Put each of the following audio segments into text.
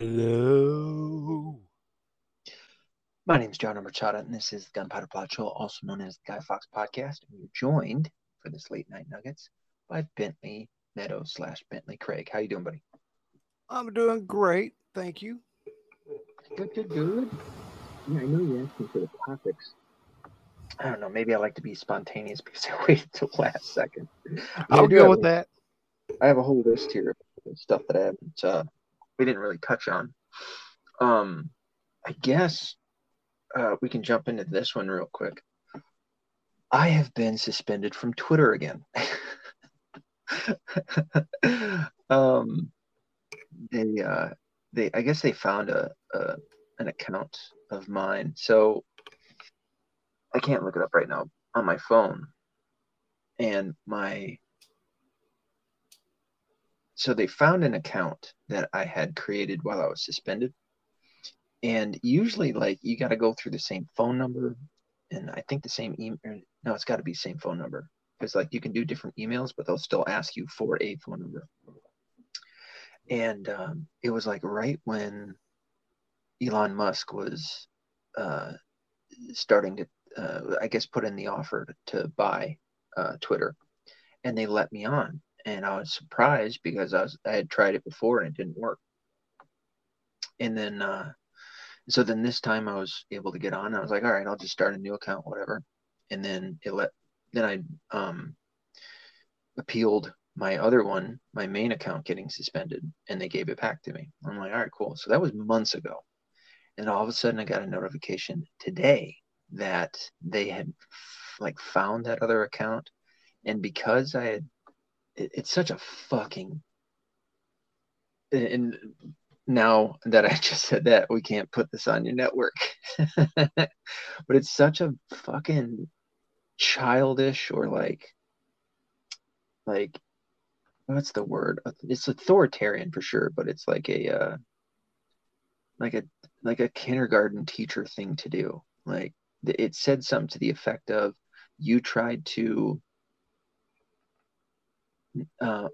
Hello. My name is John O'Marchada, and this is the Gunpowder Plot Show, also known as the Guy Fox Podcast. And you're joined for this late night nuggets by Bentley Meadows / Bentley Craig. How you doing, buddy? I'm doing great, thank you. Good. Yeah, I know you're asking for the topics. I don't know. Maybe I like to be spontaneous because I waited till last second. I'll go with that. I have a whole list here of stuff that I haven't. We didn't really touch on. I guess we can jump into this one real quick. I have been suspended from Twitter again. They I guess they found an account of mine, so I can't look it up right now on my phone. And so they found an account that I had created while I was suspended. And usually, like, you got to go through the same phone number. And I think the same email. No, it's got to be the same phone number. Because, like, you can do different emails, but they'll still ask you for a phone number. And it was, like, right when Elon Musk was starting to, I guess, put in the offer to buy Twitter. And they let me on. And I was surprised because I had tried it before and it didn't work. And then, so then this time I was able to get on. I was like, all right, I'll just start a new account, whatever. And then I appealed my other one, my main account getting suspended, and they gave it back to me. I'm like, all right, cool. So that was months ago. And all of a sudden I got a notification today that they had found that other account. And because I had, it's such a fucking, and now that I just said that, we can't put this on your network, but it's such a fucking childish, or like what's the word? It's authoritarian for sure, but it's like a kindergarten teacher thing to do. Like, it said something to the effect of, you tried to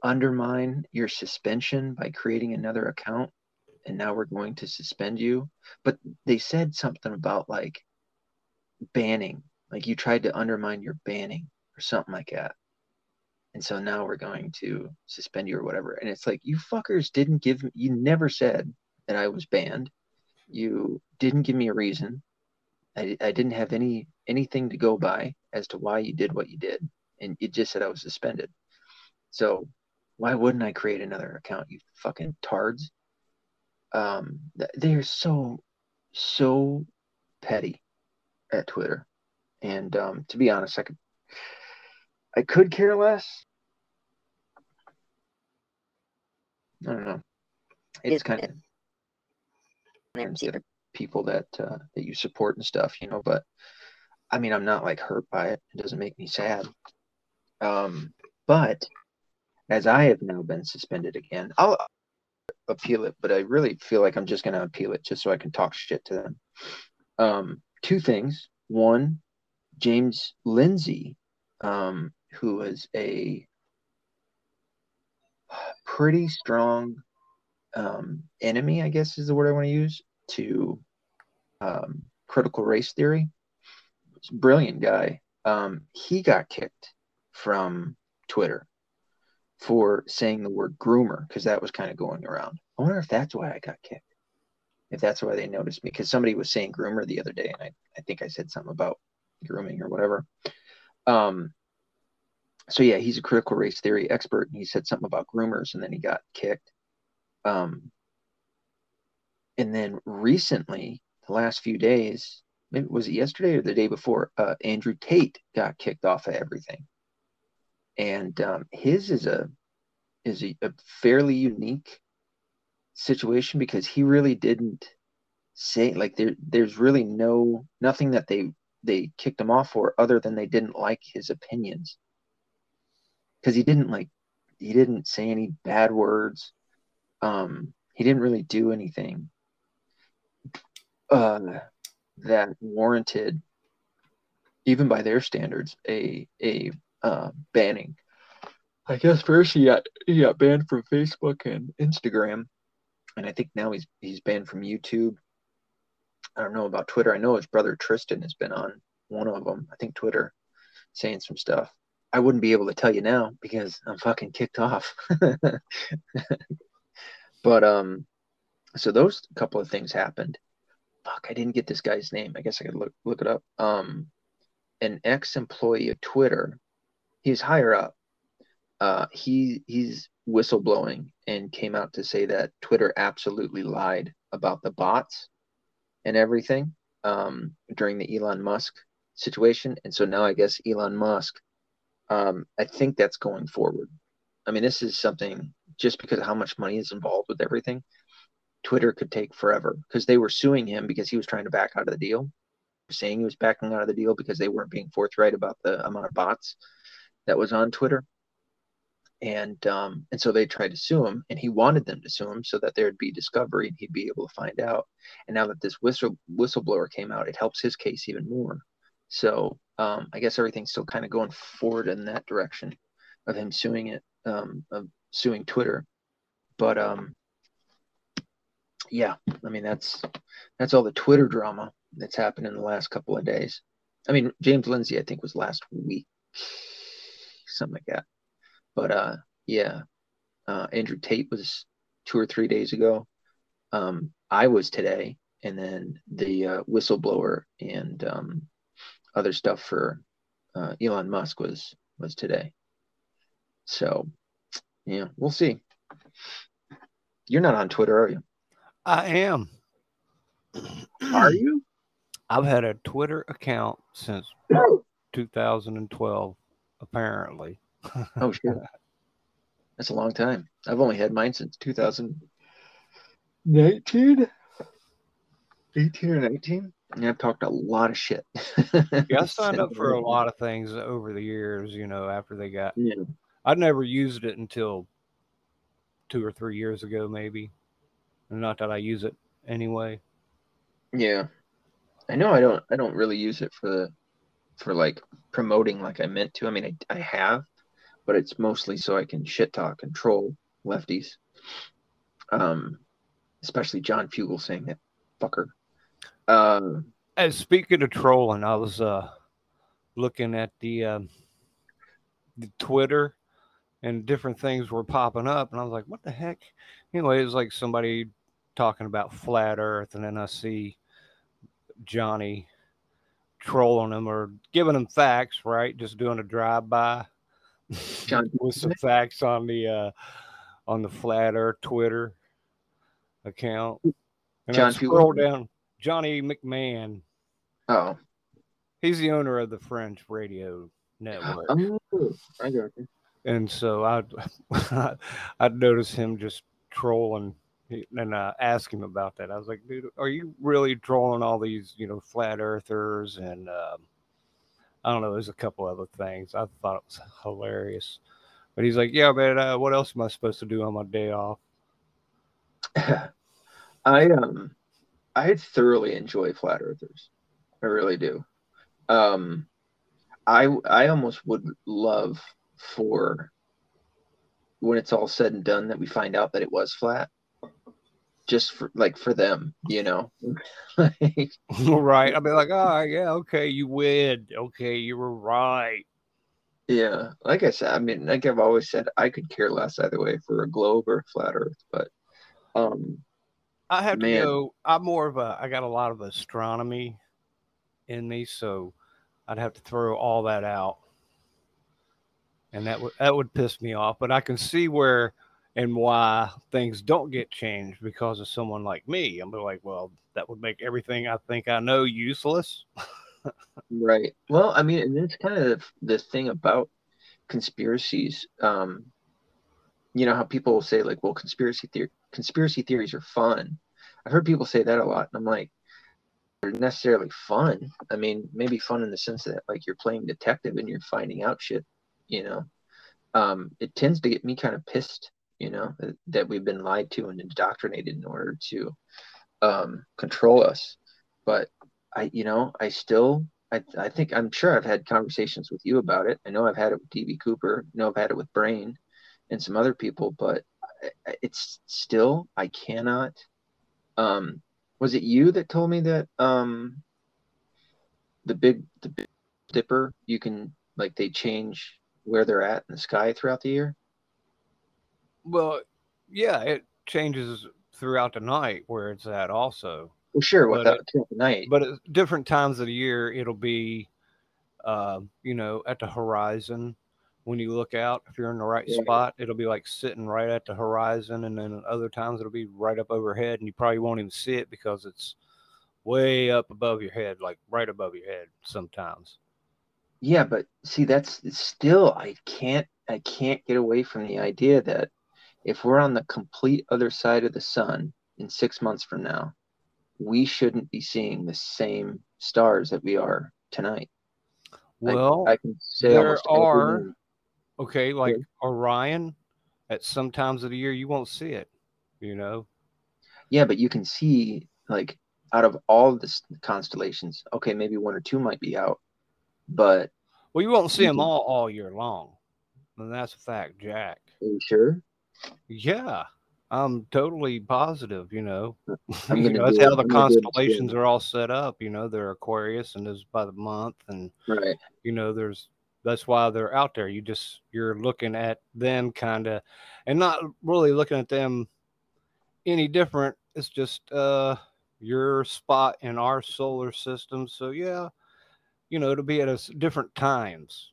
undermine your suspension by creating another account, and now we're going to suspend you. But they said something about banning, you tried to undermine your banning or something like that, and so now we're going to suspend you or whatever. And it's like, you fuckers didn't give me, you never said that I was banned, you didn't give me a reason, I didn't have anything to go by as to why you did what you did, and you just said I was suspended. So why wouldn't I create another account, you fucking tards? They are so, so petty at Twitter. And to be honest, I could care less. I don't know. It's kind of people that you support and stuff, you know. But I mean, I'm not hurt by it. It doesn't make me sad. But as I have now been suspended again, I'll appeal it, but I really feel like I'm just going to appeal it just so I can talk shit to them. Two things. One, James Lindsay, who is a pretty strong enemy, I guess is the word I want to use, to critical race theory. He's a brilliant guy. He got kicked from Twitter for saying the word groomer, because that was kind of going around. I wonder if that's why I got kicked. If that's why they noticed me, because somebody was saying groomer the other day, and I think I said something about grooming or whatever. So yeah, he's a critical race theory expert, and he said something about groomers, and then he got kicked. And then recently, the last few days, maybe, was it yesterday or the day before, Andrew Tate got kicked off of everything. And his is a fairly unique situation, because he really didn't say, there's really nothing that they kicked him off for, other than they didn't like his opinions, because he didn't say any bad words. He didn't really do anything that warranted, even by their standards, a banning. I guess first he got banned from Facebook and Instagram, and I think now he's banned from YouTube. I don't know about Twitter. I know his brother Tristan has been on one of them. I think Twitter, saying some stuff. I wouldn't be able to tell you now because I'm fucking kicked off. But so those couple of things happened. Fuck, I didn't get this guy's name. I guess I could look it up. An ex-employee of Twitter. He's higher up. He's whistleblowing and came out to say that Twitter absolutely lied about the bots and everything during the Elon Musk situation. And so now I guess Elon Musk, I think that's going forward. I mean, this is something, just because of how much money is involved with everything, Twitter could take forever, because they were suing him because he was trying to back out of the deal, saying he was backing out of the deal because they weren't being forthright about the amount of bots that was on Twitter. And so they tried to sue him, and he wanted them to sue him so that there'd be discovery and he'd be able to find out. And now that this whistleblower came out, it helps his case even more. So I guess everything's still kind of going forward in that direction of him suing it, of suing Twitter. But yeah, I mean, that's all the Twitter drama that's happened in the last couple of days. I mean, James Lindsay, I think, was last week, something like that. But yeah, Andrew Tate was 2 or 3 days ago. I was today, and then the whistleblower and other stuff for Elon Musk was today. So yeah, we'll see. You're not on Twitter, are you? I am. Are you? I've had a Twitter account since 2012, apparently. Oh shit, that's a long time. I've only had mine since 2019, 18 or 19, and I've talked a lot of shit. Yeah, I signed up for a lot of things over the years. You know, after they got, yeah. I never used it until 2 or 3 years ago, maybe. Not that I use it anyway. Yeah, I know. I don't really use it for like promoting like I meant to. I mean, I have. But it's mostly so I can shit talk and troll lefties, especially John Fugel saying that fucker. And speaking of trolling, I was looking at the Twitter, and different things were popping up, and I was like, "What the heck?" Anyway, it was like somebody talking about flat Earth, and then I see Johnny trolling him or giving him facts, right? Just doing a drive-by. With some facts on the Flat Earth Twitter account, and John, I scroll down. Johnny McMahon. Oh, he's the owner of the Fringe Radio Network. Oh, I got you. And so I'd notice him just trolling, and ask him about that. I was like, dude, are you really trolling all these, you know, flat earthers and? I don't know. There's a couple other things. I thought it was hilarious, but he's like, "Yeah, man. What else am I supposed to do on my day off?" I thoroughly enjoy flat earthers. I really do. I almost would love for when it's all said and done that we find out that it was flat, just for like for them, you know. Like, right. I'd be like, oh yeah, okay, you win. Okay, you were right. Yeah. Like I said, I mean, like I've always said, I could care less either way for a globe or a flat earth, but I have to go. I'm more of a I got a lot of astronomy in me, so I'd have to throw all that out. And that would piss me off. But I can see where and why things don't get changed because of someone like me. I'm like, well, that would make everything I think I know useless. Right. Well, I mean, and that's kind of the thing about conspiracies. You know how people will say like, well, conspiracy theories are fun. I've heard people say that a lot. And I'm like, they're necessarily fun. I mean, maybe fun in the sense that like you're playing detective and you're finding out shit, you know. It tends to get me kind of pissed, you know, that we've been lied to and indoctrinated in order to control us. But I think, I'm sure I've had conversations with you about it. I know I've had it with DB Cooper. I know I've had it with Brain and some other people, but it's still, I cannot. Was it you that told me that the big Dipper, you can, like, they change where they're at in the sky throughout the year? Well, yeah, it changes throughout the night where it's at also. Well, sure, without the night. But at different times of the year, it'll be, you know, at the horizon. When you look out, if you're in the right spot, it'll be like sitting right at the horizon. And then other times it'll be right up overhead, and you probably won't even see it because it's way up above your head, like right above your head sometimes. Yeah, but see, that's still, I can't get away from the idea that if we're on the complete other side of the sun in 6 months from now, we shouldn't be seeing the same stars that we are tonight. Well, I can say there are. Okay, like Orion, at some times of the year, you won't see it, you know? Yeah, but you can see, like, out of all the constellations, okay, maybe one or two might be out, but... Well, you won't see them all year long. And that's a fact, Jack. Are you sure? Yeah, I'm totally positive, you know. You know, that's how the constellations are all set up, you know. They're Aquarius, and there's by the month, and, right, you know, there's... That's why they're out there. You're looking at them kind of, and not really looking at them any different. It's just your spot in our solar system. So yeah, you know, it'll be at different times.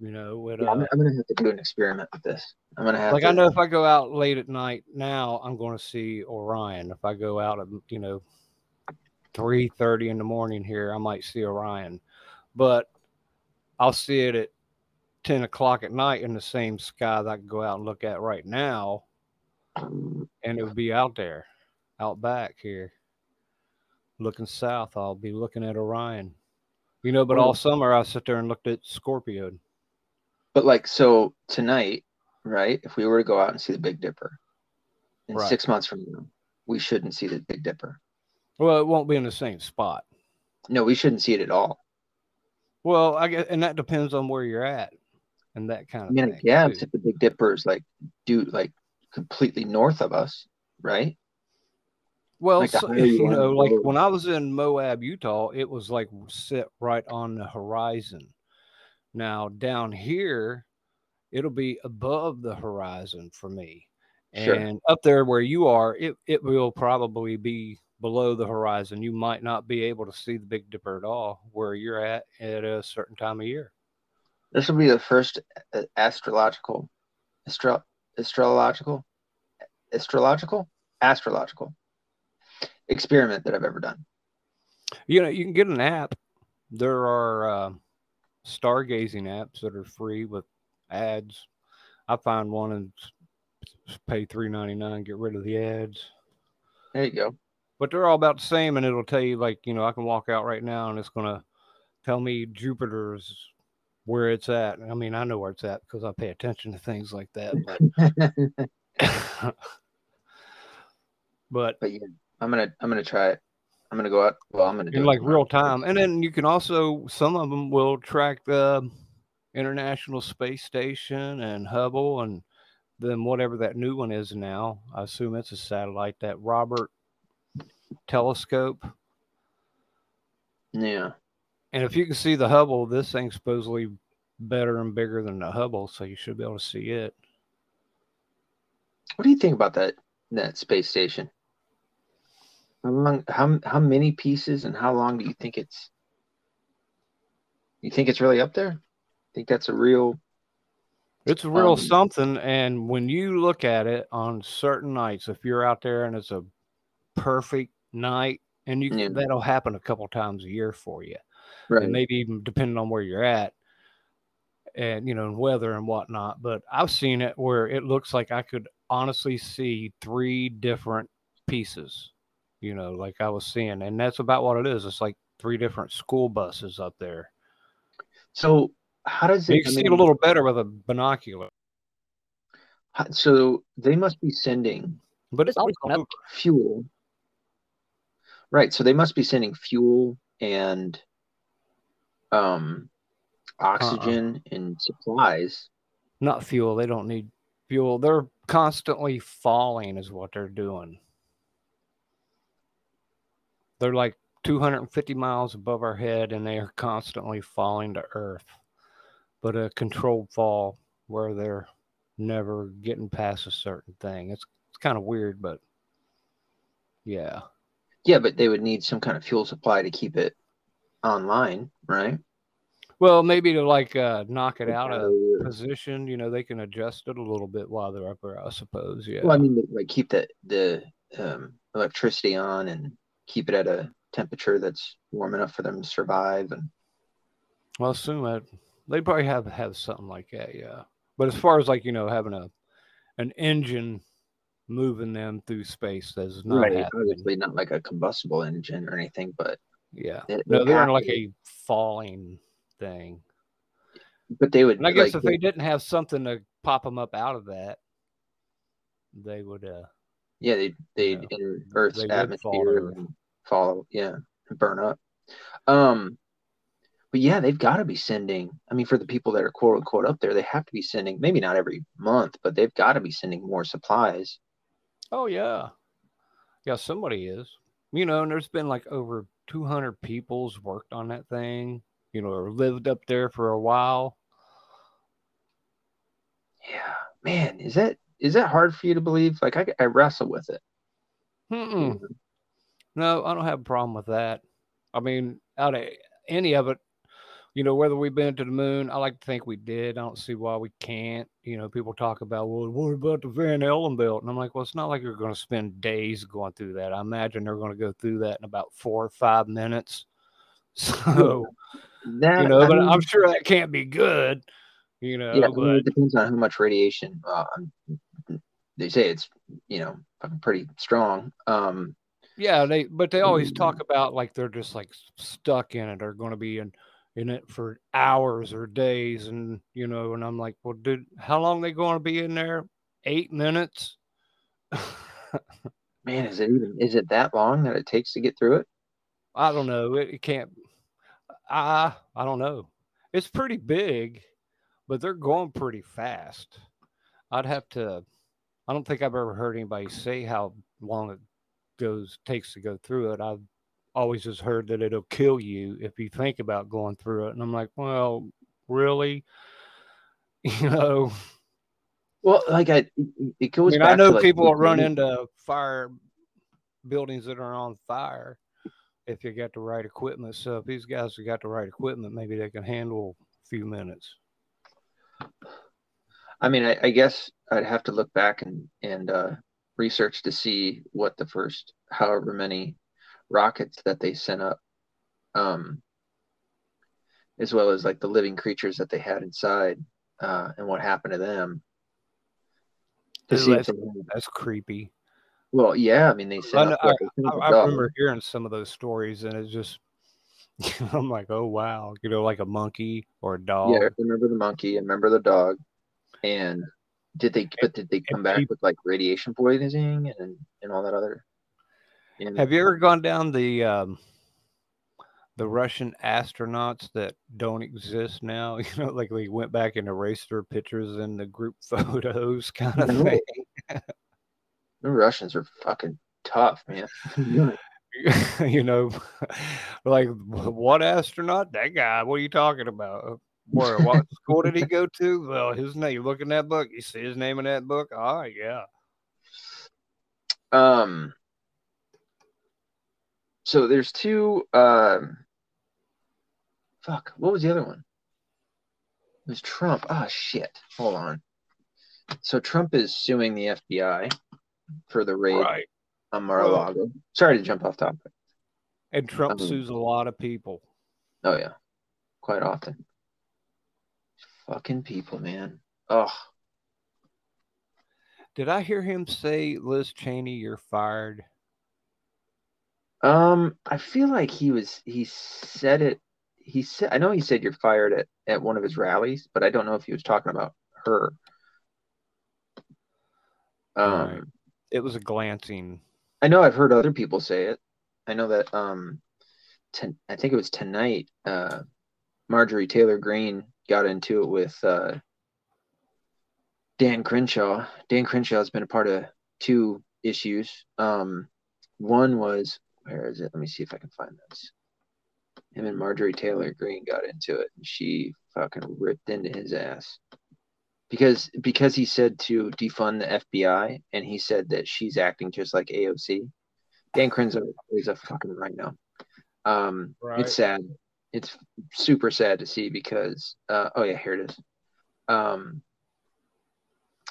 You know, yeah, I'm gonna have to do an experiment with this. I'm gonna have, like, to, I know if I go out late at night now, I'm gonna see Orion. If I go out at, you know, 3:30 in the morning here, I might see Orion, but I'll see it at 10 o'clock at night in the same sky that I can go out and look at right now. And it would be out there, out back here, looking south. I'll be looking at Orion, you know, but all summer I sit there and looked at Scorpio. But, like, so tonight, right, if we were to go out and see the Big Dipper in 6 months from now, we shouldn't see the Big Dipper. Well, it won't be in the same spot. No, we shouldn't see it at all. Well, I guess, and that depends on where you're at, and that kind of thing. Yeah, if the Big Dipper is, like, dude, like, completely north of us, right? Well, like, so, you know, like when I was in Moab, Utah, it was like set right on the horizon. Now down here, it'll be above the horizon for me, and up there where you are, it will probably be below the horizon. You might not be able to see the Big Dipper at all where you're at a certain time of year. This will be the first astrological experiment that I've ever done. You know, you can get an app. There are stargazing apps that are free with ads. I find one and pay $3.99, get rid of the ads. There you go. But they're all about the same, and it'll tell you, like, you know, I can walk out right now, and it's going to tell me Jupiter's where it's at. I mean, I know where it's at because I pay attention to things like that. But, but yeah, I'm gonna try it. I'm gonna go out. Well, I'm gonna do it like real time, and then you can also, some of them will track the International Space Station and Hubble, and then whatever that new one is now. I assume it's a satellite, that Robert Telescope. Yeah, and if you can see the Hubble, this thing's supposedly better and bigger than the Hubble, so you should be able to see it. What do you think about that space station? How many pieces and how long do you think it's? You think it's really up there? I think that's a real. It's a real something, and when you look at it on certain nights, if you're out there and it's a perfect night, and you that'll happen a couple times a year for you, right? And maybe even depending on where you're at, and, you know, and weather and whatnot. But I've seen it where it looks like I could honestly see three different pieces, you know, like I was seeing, and that's about what it is. It's like three different school buses up there. So how does it? You see it a little better with a binocular. So they must be sending, but it's all fuel. Right, so they must be sending fuel and oxygen and supplies. Not fuel. They don't need fuel. They're constantly falling is what they're doing. They're like 250 miles above our head, and they are constantly falling to earth. But a controlled fall where they're never getting past a certain thing. It's kind of weird, but yeah. Yeah, but they would need some kind of fuel supply to keep it online, right? Well, maybe to like knock it out of position, you know, they can adjust it a little bit while they're up there, I suppose. Yeah. Well, I mean, like keep the electricity on and keep it at a temperature that's warm enough for them to survive. And well, I assume that they probably have something like that, yeah. But as far as like, you know, having an engine moving them through space, that's not right. Obviously not like a combustible engine or anything, but yeah, they're in like a falling thing. But they would. And I guess like, if they didn't have something to pop them up out of that, they would. Yeah, they'd enter Earth's atmosphere and fall. Yeah, and burn up. But yeah, they've got to be sending. I mean, for the people that are quote unquote up there, they have to be sending. Maybe not every month, but they've got to be sending more supplies. Oh yeah, yeah. Somebody is. You know, and there's been like over 200 people's worked on that thing. You know, or lived up there for a while. Yeah, man, is that hard for you to believe? Like, I wrestle with it. Mm-mm. No, I don't have a problem with that. I mean, out of any of it, you know, whether we've been to the moon, I like to think we did. I don't see why we can't. You know, people talk about, well, what about the Van Allen belt? And I'm like, well, it's not like you're going to spend days going through that. I imagine they're going to go through that in about 4 or 5 minutes. So, that, you know, but I'm sure that can't be good. You know, yeah, but I mean, it depends on how much radiation. They say it's, you know, pretty strong. Yeah, they always talk about like they're just like stuck in it. They're going to be in it for hours or days, and you know, and I'm like, well, dude, how long are they going to be in there? 8 minutes. Man, is it that long that it takes to get through it? I don't know. It can't. I don't know. It's pretty big, but they're going pretty fast. I'd have to. I don't think I've ever heard anybody say how long it takes to go through it. I've always just heard that it'll kill you if you think about going through it. And I'm like, well, really? You know. Well, like it goes. I mean, back I know to people like, run into fire buildings that are on fire. If you got the right equipment. So if these guys have got the right equipment, maybe they can handle a few minutes. I mean, I guess I'd have to look back and research to see what the first however many rockets that they sent up, as well as like the living creatures that they had inside and what happened to them. That's creepy. Well, yeah, I mean, they said I remember hearing some of those stories, and it's just, I'm like, oh, wow, you know, like a monkey or a dog. Yeah, I remember the monkey, I remember the dog. And did they come back with like radiation poisoning and all that other? You know? Have you ever gone down the Russian astronauts that don't exist now? You know, like they went back and erased their pictures and the group photos kind of thing. The Russians are fucking tough, man. You know, like what astronaut? That guy. What are you talking about? Where? What school did he go to? Well, his name. You look in that book. You see his name in that book. All right, yeah. So there's two. Fuck. What was the other one? It was Trump. Ah, shit. Hold on. So Trump is suing the FBI for the raid on Mar-a-Lago. Sorry to jump off topic. And Trump sues a lot of people. Oh, yeah. Quite often. Fucking people, man. Ugh. Did I hear him say, Liz Cheney, you're fired? I feel like he said I know he said you're fired at one of his rallies, but I don't know if he was talking about her. Right. It was a glancing. I know I've heard other people say it. I know that I think it was tonight. Marjorie Taylor Greene got into it with Dan Crenshaw. Dan Crenshaw has been a part of two issues. One was, where is it? Let me see if I can find this. Him and Marjorie Taylor Greene got into it, and she fucking ripped into his ass because he said to defund the FBI, and he said that she's acting just like AOC. Dan Crenshaw is a fucking rhino. Right. It's sad. It's super sad to see because oh yeah, here it is.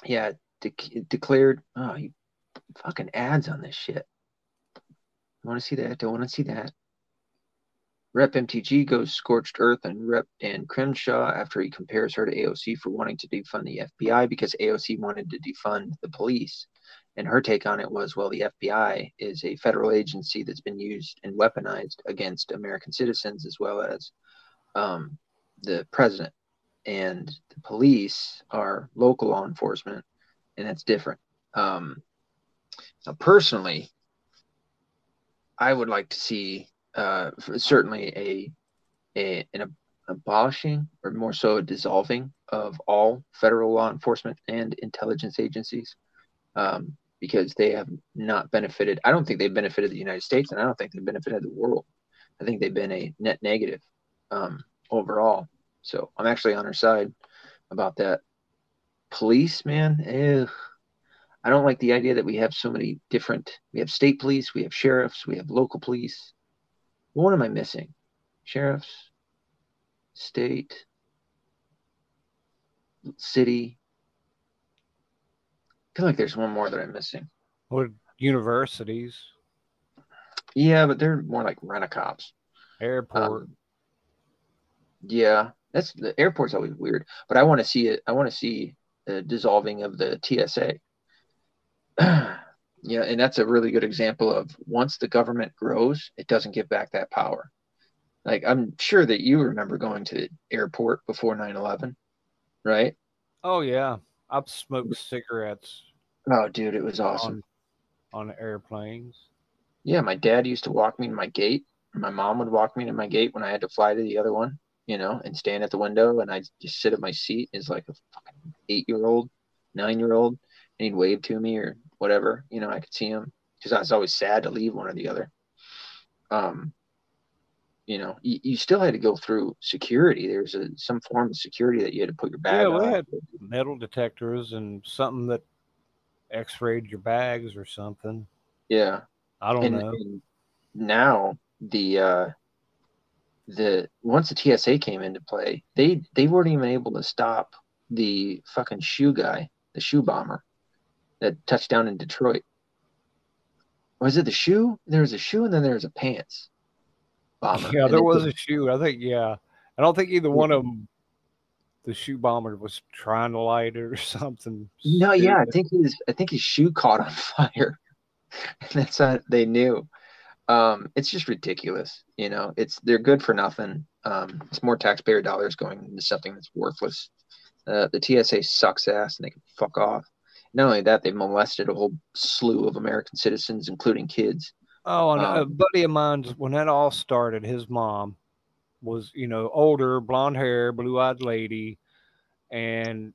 Yeah, declared. Oh, you fucking ads on this shit. I want to see that. Don't want to see that. Rep MTG goes scorched earth and Rep Dan Crenshaw after he compares her to AOC for wanting to defund the FBI because AOC wanted to defund the police. And her take on it was, well, the FBI is a federal agency that's been used and weaponized against American citizens as well as the president. And the police are local law enforcement, and that's different. Now, personally, I would like to see certainly an abolishing, or more so a dissolving, of all federal law enforcement and intelligence agencies because they have not benefited. I don't think they've benefited the United States, and I don't think they've benefited the world. I think they've been a net negative overall. So I'm actually on her side about that. Police, man, ew. I don't like the idea that we have so many different, we have state police, we have sheriffs, we have local police. What am I missing? Sheriffs, state, city. I feel like there's one more that I'm missing. Or universities. Yeah, but they're more like rent-a-cops. Airport. Yeah, that's the airport's always weird. But I want to see it. I want to see the dissolving of the TSA. Yeah, and that's a really good example of once the government grows, it doesn't give back that power. Like, I'm sure that you remember going to the airport before 9/11, right? Oh, yeah. I've smoked cigarettes. Oh, dude, it was awesome. On airplanes. Yeah, my dad used to walk me to my gate. My mom would walk me to my gate when I had to fly to the other one, you know, and stand at the window. And I'd just sit at my seat as like a fucking 8-year-old, 9-year-old. And he'd wave to me or whatever, you know, I could see him because I was always sad to leave one or the other. You know, you still had to go through security. There's some form of security that you had to put your bag on. Yeah, we had metal detectors and something that x-rayed your bags or something. Yeah. I don't know. And now the once the TSA came into play, they weren't even able to stop the fucking shoe guy, the shoe bomber. That touchdown in Detroit. Was it the shoe? There was a shoe, and then there was a pants bomber. Yeah, there was a shoe. I think, yeah. I don't think either one of them, the shoe bomber was trying to light it or something. No, stupid. Yeah. I think his shoe caught on fire. And that's how they knew. It's just ridiculous. You know, they're good for nothing. It's more taxpayer dollars going into something that's worthless. The TSA sucks ass, and they can fuck off. Not only that, they've molested a whole slew of American citizens, including kids. Oh, and a buddy of mine, when that all started, his mom was, you know, older, blonde hair, blue-eyed lady, and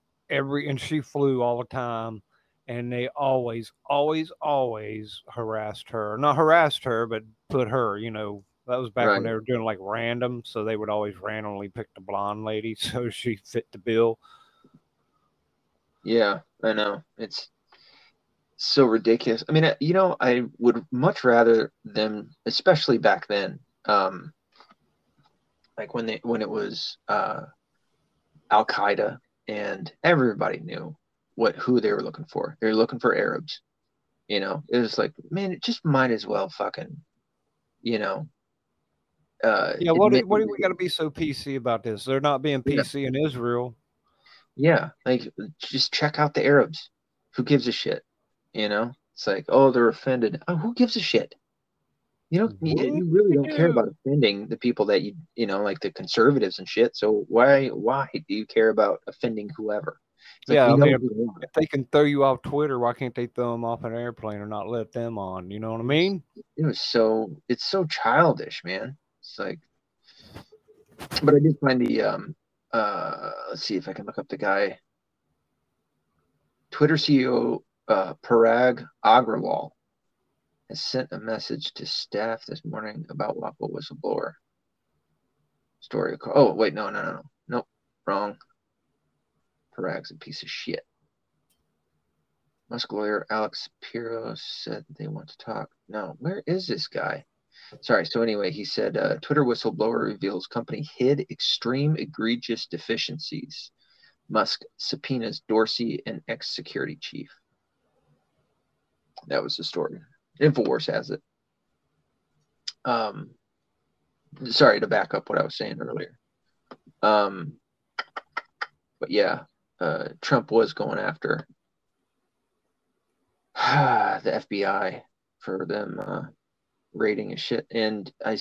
she flew all the time, and they always, always, always harassed her. Not harassed her, but put her, you know, that was back when they were doing, like, random, so they would always randomly pick the blonde lady, so she fit the bill. Yeah, I know. It's so ridiculous. I mean, you know, I would much rather them, especially back then, like when it was Al-Qaeda, and everybody knew who they were looking for. They were looking for Arabs. You know, it was like, man, it just might as well fucking, you know. Yeah, what do we got to be so PC about this? They're not being PC in Israel. Yeah, like, just check out the Arabs. Who gives a shit? You know? It's like, oh, they're offended. Oh, who gives a shit? You know, you really don't care about offending the people that you know, like the conservatives and shit. So why do you care about offending whoever? It's yeah, like, if they can throw you off Twitter, why can't they throw them off an airplane or not let them on? You know what I mean? It's so childish, man. It's like, but I did find the let's see if I can look up the guy. Twitter CEO Parag Agrawal has sent a message to staff this morning about WAPO whistleblower story. Oh, wait, no. Nope, wrong. Parag's a piece of shit. Musk lawyer Alex Piro said they want to talk. No, where is this guy? Sorry, so anyway, he said, Twitter whistleblower reveals company hid extreme egregious deficiencies. Musk subpoenas Dorsey and ex-security chief. That was the story. InfoWars has it. Sorry to back up what I was saying earlier. But yeah, Trump was going after the FBI for them raiding his shit. And I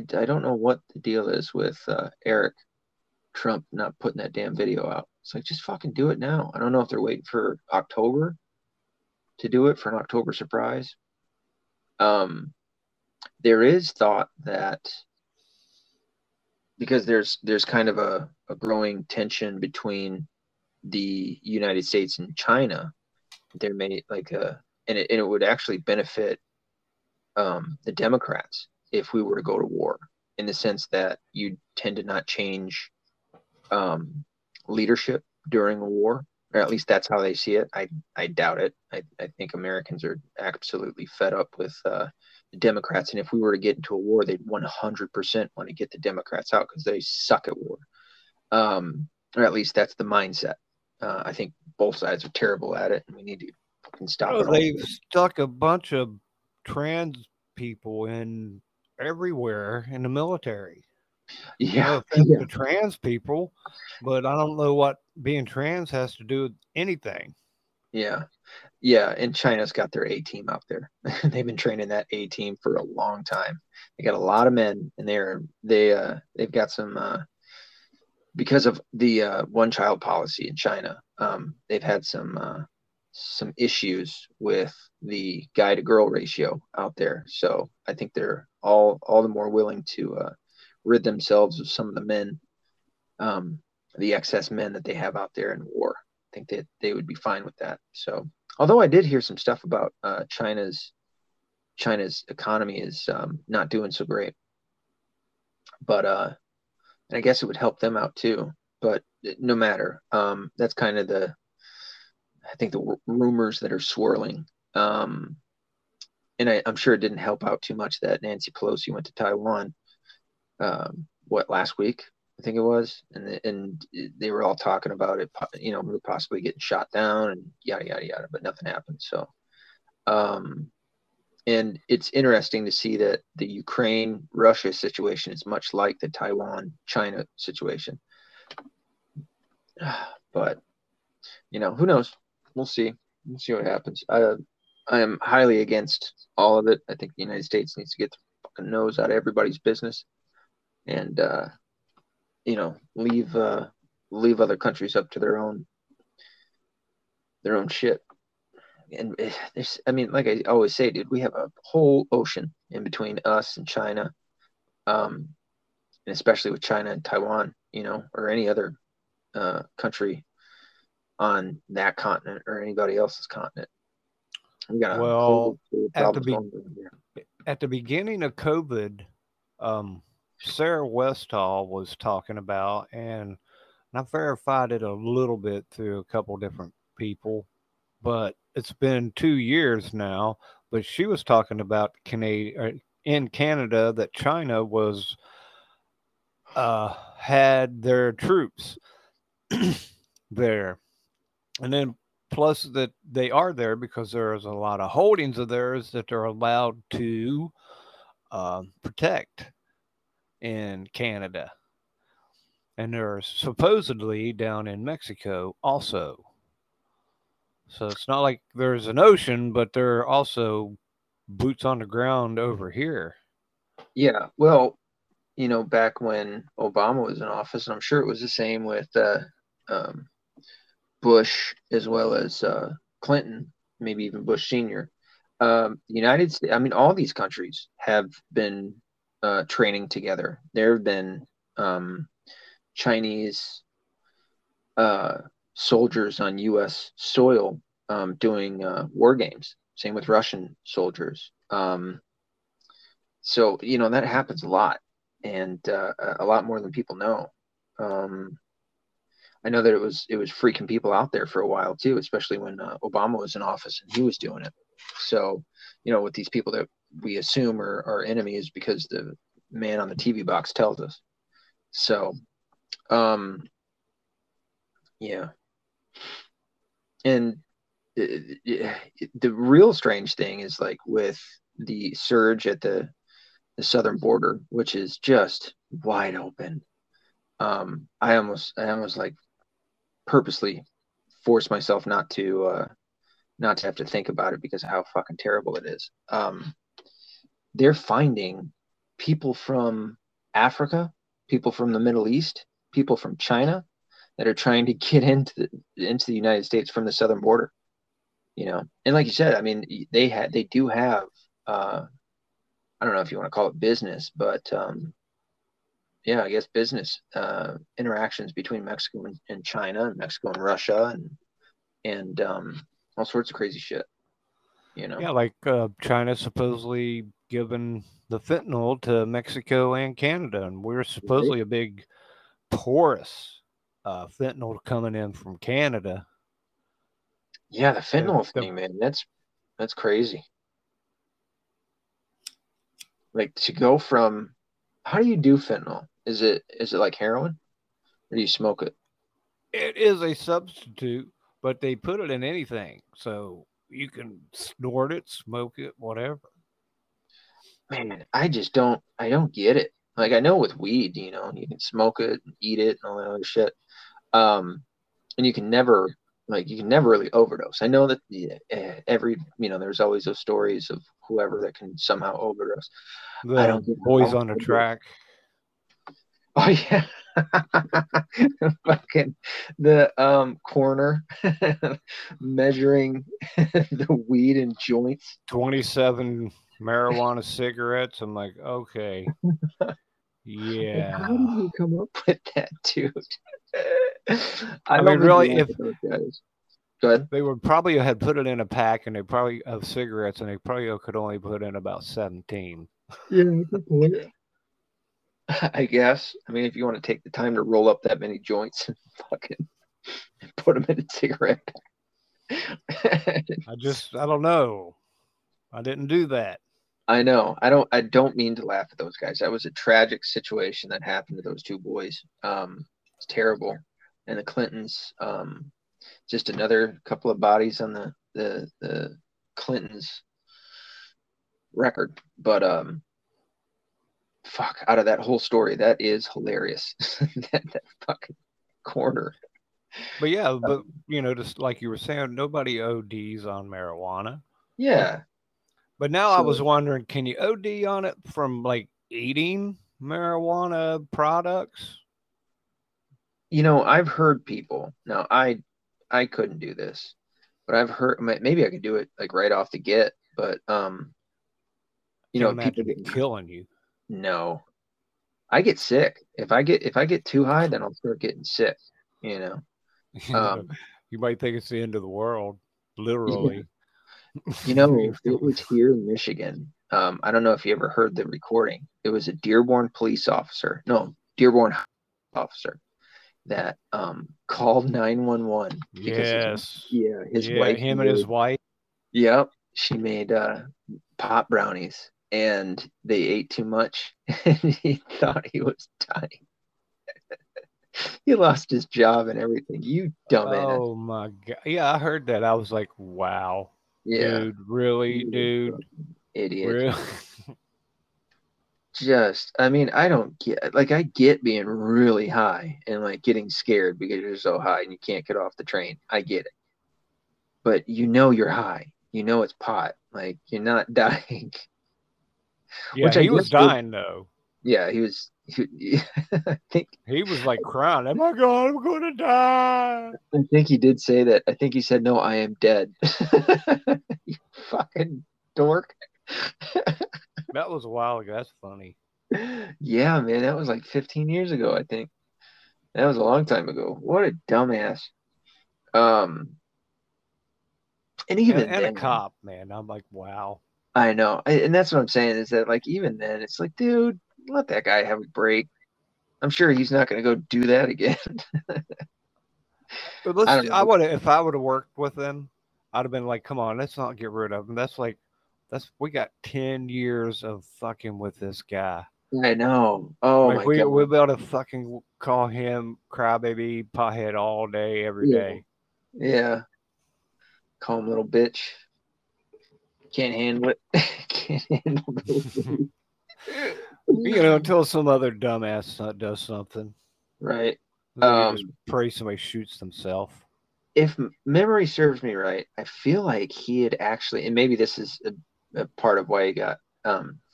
don't know what the deal is with Eric Trump not putting that damn video out. It's like, just fucking do it now. I don't know if they're waiting for October to do it, for an October surprise. There is thought that because there's kind of a growing tension between the United States and China, there may like and it would actually benefit the Democrats if we were to go to war, in the sense that you tend to not change leadership during a war, or at least that's how they see it. I doubt it. I think Americans are absolutely fed up with the Democrats, and if we were to get into a war, they'd 100% want to get the Democrats out because they suck at war, or at least that's the mindset. I think both sides are terrible at it, and we need to fucking stop it. They've stuck a bunch of trans people in everywhere in the military. Yeah, no offense to trans people, but I don't know what being trans has to do with anything. Yeah, and China's got their A team out there. They've been training that A team for a long time. They got a lot of men, and they've got some because of the one-child policy in China. They've had some issues with the guy-to-girl ratio out there. So I think they're all the more willing to rid themselves of some of the men, the excess men that they have out there in war. I think that they would be fine with that. So, although I did hear some stuff about China's economy is not doing so great, but I guess it would help them out too. But no matter, that's kind of the rumors that are swirling. And I'm sure it didn't help out too much that Nancy Pelosi went to Taiwan. Last week, I think it was, and they were all talking about it, you know, possibly getting shot down and yada, yada, yada, but nothing happened. So, and it's interesting to see that the Ukraine-Russia situation is much like the Taiwan-China situation. But, you know, who knows? We'll see. We'll see what happens. I am highly against all of it. I think the United States needs to get the fucking nose out of everybody's business. And, you know, leave other countries up to their own shit. And there's, I mean, like I always say, dude, we have a whole ocean in between us and China, and especially with China and Taiwan, you know, or any other country on that continent or anybody else's continent. We got a whole problem at the beginning of COVID. Sarah Westall was talking about, and I verified it a little bit through a couple different people, but it's been 2 years now. But she was talking about in Canada that China was had their troops there, and then plus that they are there because there's a lot of holdings of theirs that they're allowed to protect in Canada, and they're supposedly down in Mexico also. So it's not like there's an ocean, but there are also boots on the ground over here. Yeah, well, you know, back when Obama was in office, and I'm sure it was the same with Bush as well as Clinton, maybe even Bush Sr. United States, I mean, all these countries have been training together. There have been Chinese soldiers on U.S. soil doing war games. Same with Russian soldiers. So, you know, that happens a lot, and a lot more than people know. I know that it was freaking people out there for a while too, especially when Obama was in office and he was doing it. So, you know, with these people that we assume are our enemies because the man on the TV box tells us. So, yeah. And the real strange thing is, like, with the surge at the southern border, which is just wide open. I almost like purposely forced myself not to have to think about it because of how fucking terrible it is. They're finding people from Africa, people from the Middle East, people from China that are trying to get into the United States from the southern border, you know. And like you said, I mean, they do have I don't know if you want to call it business, but yeah, I guess business interactions between Mexico and China, and Mexico and Russia, and all sorts of crazy shit, you know. Yeah, like China supposedly giving the fentanyl to Mexico and Canada, and we're supposedly a big porous fentanyl coming in from Canada. Yeah, the fentanyl thing, man, that's crazy. Like, to go from, how do you do fentanyl? Is it like heroin, or do you smoke it? It is a substitute, but they put it in anything, so you can snort it, smoke it, whatever. Man, I don't get it. Like, I know with weed, you know, you can smoke it, and eat it, and all that other shit. And you can never really overdose. I know that there's always those stories of whoever that can somehow overdose. I don't get boys on the track. Oh yeah. Fucking the corner measuring the weed and joints. 27 marijuana cigarettes. I'm like, okay. Yeah. How did you come up with that, dude? I mean, really, if they would probably have put it in a pack, and they probably of cigarettes, and they probably could only put in about 17. Yeah, I guess. I mean, if you want to take the time to roll up that many joints and fucking put them in a cigarette pack. I don't know. I didn't do that. I know. I don't mean to laugh at those guys. That was a tragic situation that happened to those two boys. It's terrible. And the Clintons, just another couple of bodies on the Clintons record. But fuck, out of that whole story, that is hilarious. that fucking corner. But yeah, but you know, just like you were saying, nobody ODs on marijuana. Yeah. But now, so, I was wondering, can you OD on it from, like, eating marijuana products? You know, I've heard people. Now, I couldn't do this, but I've heard, maybe I could do it, like, right off the get. But you know, people getting killing you. No, I get sick if I get too high, then I'll start getting sick. You know, you might think it's the end of the world, literally. Yeah. You know, it was here in Michigan. I don't know if you ever heard the recording. It was a Dearborn officer that called 911. Yes. His wife. Yep. She made pop brownies, and they ate too much, and he thought he was dying. He lost his job and everything. You dumbass. Oh, my God. Yeah, I heard that. I was like, wow. Yeah. Dude, really, dude. Idiot. Really? Just, I mean, I don't get, like, I get being really high and, like, getting scared because you're so high and you can't get off the train. I get it. But you know you're high. You know it's pot. Like, you're not dying. Yeah, He was dying, though. Yeah, he was. I think he was like crying, oh my God, I'm gonna die. I think he did say that. I think he said, no, I am dead. You fucking dork. That was a while ago. That's funny. Yeah, man, that was like 15 years ago, I think. That was a long time ago. What a dumbass. And even and then, a cop, man, I'm like, wow. I know. And that's what I'm saying is that, like, even then, it's like, dude, let that guy have a break. I'm sure he's not going to go do that again. But listen, I would, if I would have worked with them, I'd have been like, come on, let's not get rid of him. That's like, we got 10 years of fucking with this guy. I know. Oh, like, my God. We'll be able to fucking call him crybaby, pothead all day, every day. Yeah. Calm little bitch. Can't handle it. Can't handle it. You know, until some other dumbass does something. Right. Just pray somebody shoots themselves. If memory serves me right, I feel like he had actually, and maybe this is a part of why he got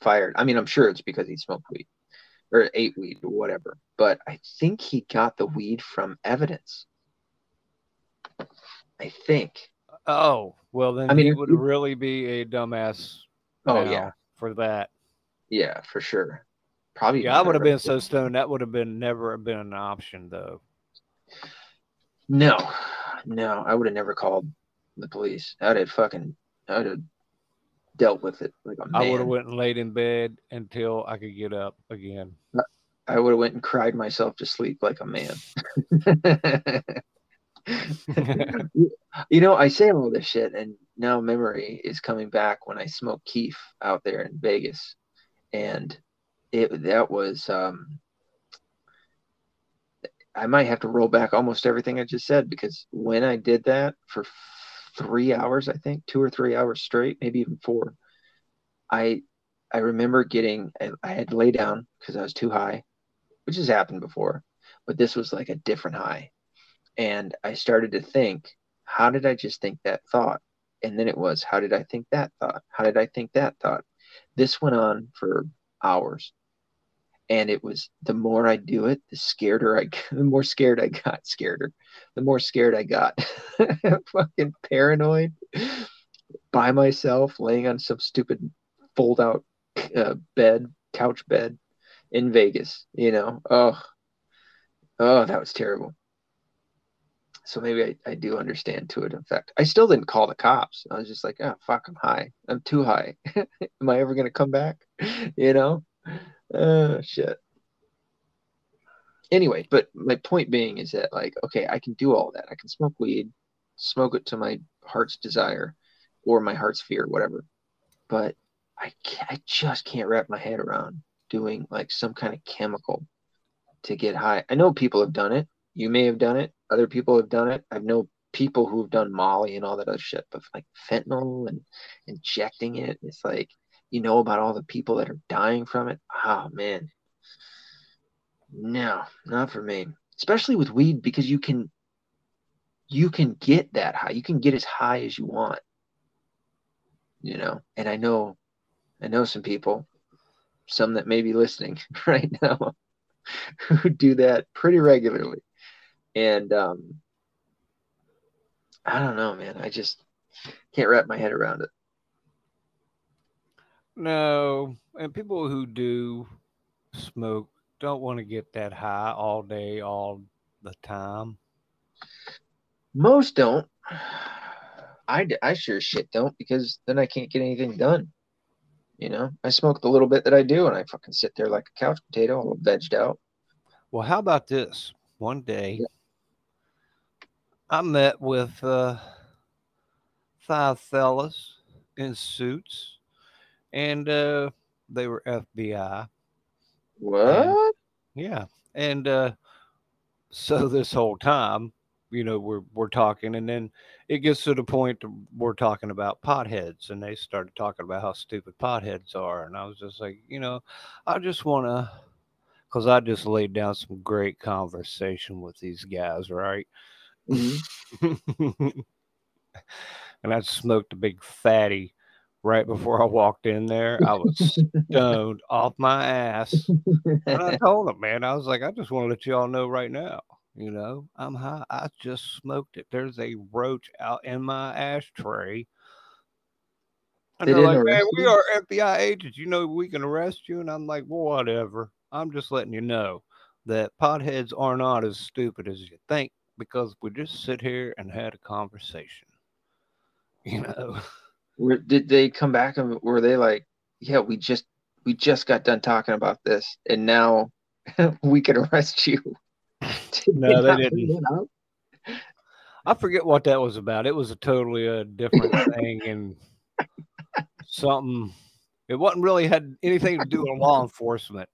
fired. I mean, I'm sure it's because he smoked weed or ate weed or whatever. But I think he got the weed from evidence. I think. Oh, well, then I mean, he would really be a dumbass for that. Yeah, for sure. Probably. Yeah, I would have been so stoned. That would have been never been an option, though. No, I would have never called the police. I'd have dealt with it like a man. I would have went and laid in bed until I could get up again. I would have went and cried myself to sleep like a man. You know, I say all this shit, and now memory is coming back when I smoked keef out there in Vegas, and that was I might have to roll back almost everything I just said, because when I did that for 3 hours, I think 2 or 3 hours straight, maybe even 4, I remember I had to lay down because I was too high, which has happened before, but this was like a different high. And I started to think, how did I just think that thought? And then it was, how did I think that thought? How did I think that thought? This went on for hours. And it was, the more I do it, the more scared I got. Scareder. The more scared I got. Fucking paranoid. By myself, laying on some stupid fold-out couch bed in Vegas. You know, oh, that was terrible. So maybe I do understand to it. In fact, I still didn't call the cops. I was just like, oh, fuck, I'm high. I'm too high. Am I ever going to come back? You know? Oh, shit. Anyway, but my point being is that, like, okay, I can do all that. I can smoke weed, smoke it to my heart's desire or my heart's fear, whatever. But I just can't wrap my head around doing, like, some kind of chemical to get high. I know people have done it. You may have done it. Other people have done it. I know people who have done Molly and all that other shit, but like fentanyl and injecting it, it's like, you know about all the people that are dying from it. Oh, man. No, not for me. Especially with weed, because you can get that high. You can get as high as you want, you know? And I know some people, some that may be listening right now, who do that pretty regularly. And I don't know, man. I just can't wrap my head around it. No. And people who do smoke don't want to get that high all day, all the time. Most don't. I sure as shit don't, because then I can't get anything done. You know, I smoke the little bit that I do, and I fucking sit there like a couch potato, all vegged out. Well, how about this? One day... Yeah. I met with 5 fellas in suits, and they were FBI. What? And, yeah. And so this whole time, you know, we're talking, and then it gets to the point we're talking about potheads, and they started talking about how stupid potheads are. And I was just like, you know, I just want to, because I just laid down some great conversation with these guys, right? Mm-hmm. And I smoked a big fatty right before I walked in there. I was stoned off my ass. And I told him, man, I was like, I just want to let you all know right now, you know, I'm high. I just smoked it. There's a roach out in my ashtray. And they're like, man, we are FBI agents. You know, we can arrest you. And I'm like, well, whatever. I'm just letting you know that potheads are not as stupid as you think because we just sit here and had a conversation. You know, did they come back and were they like, yeah, we just got done talking about this and now we can arrest you? No, they didn't. I forget what that was about. It was a totally different thing and something. It wasn't really had anything to do with law enforcement.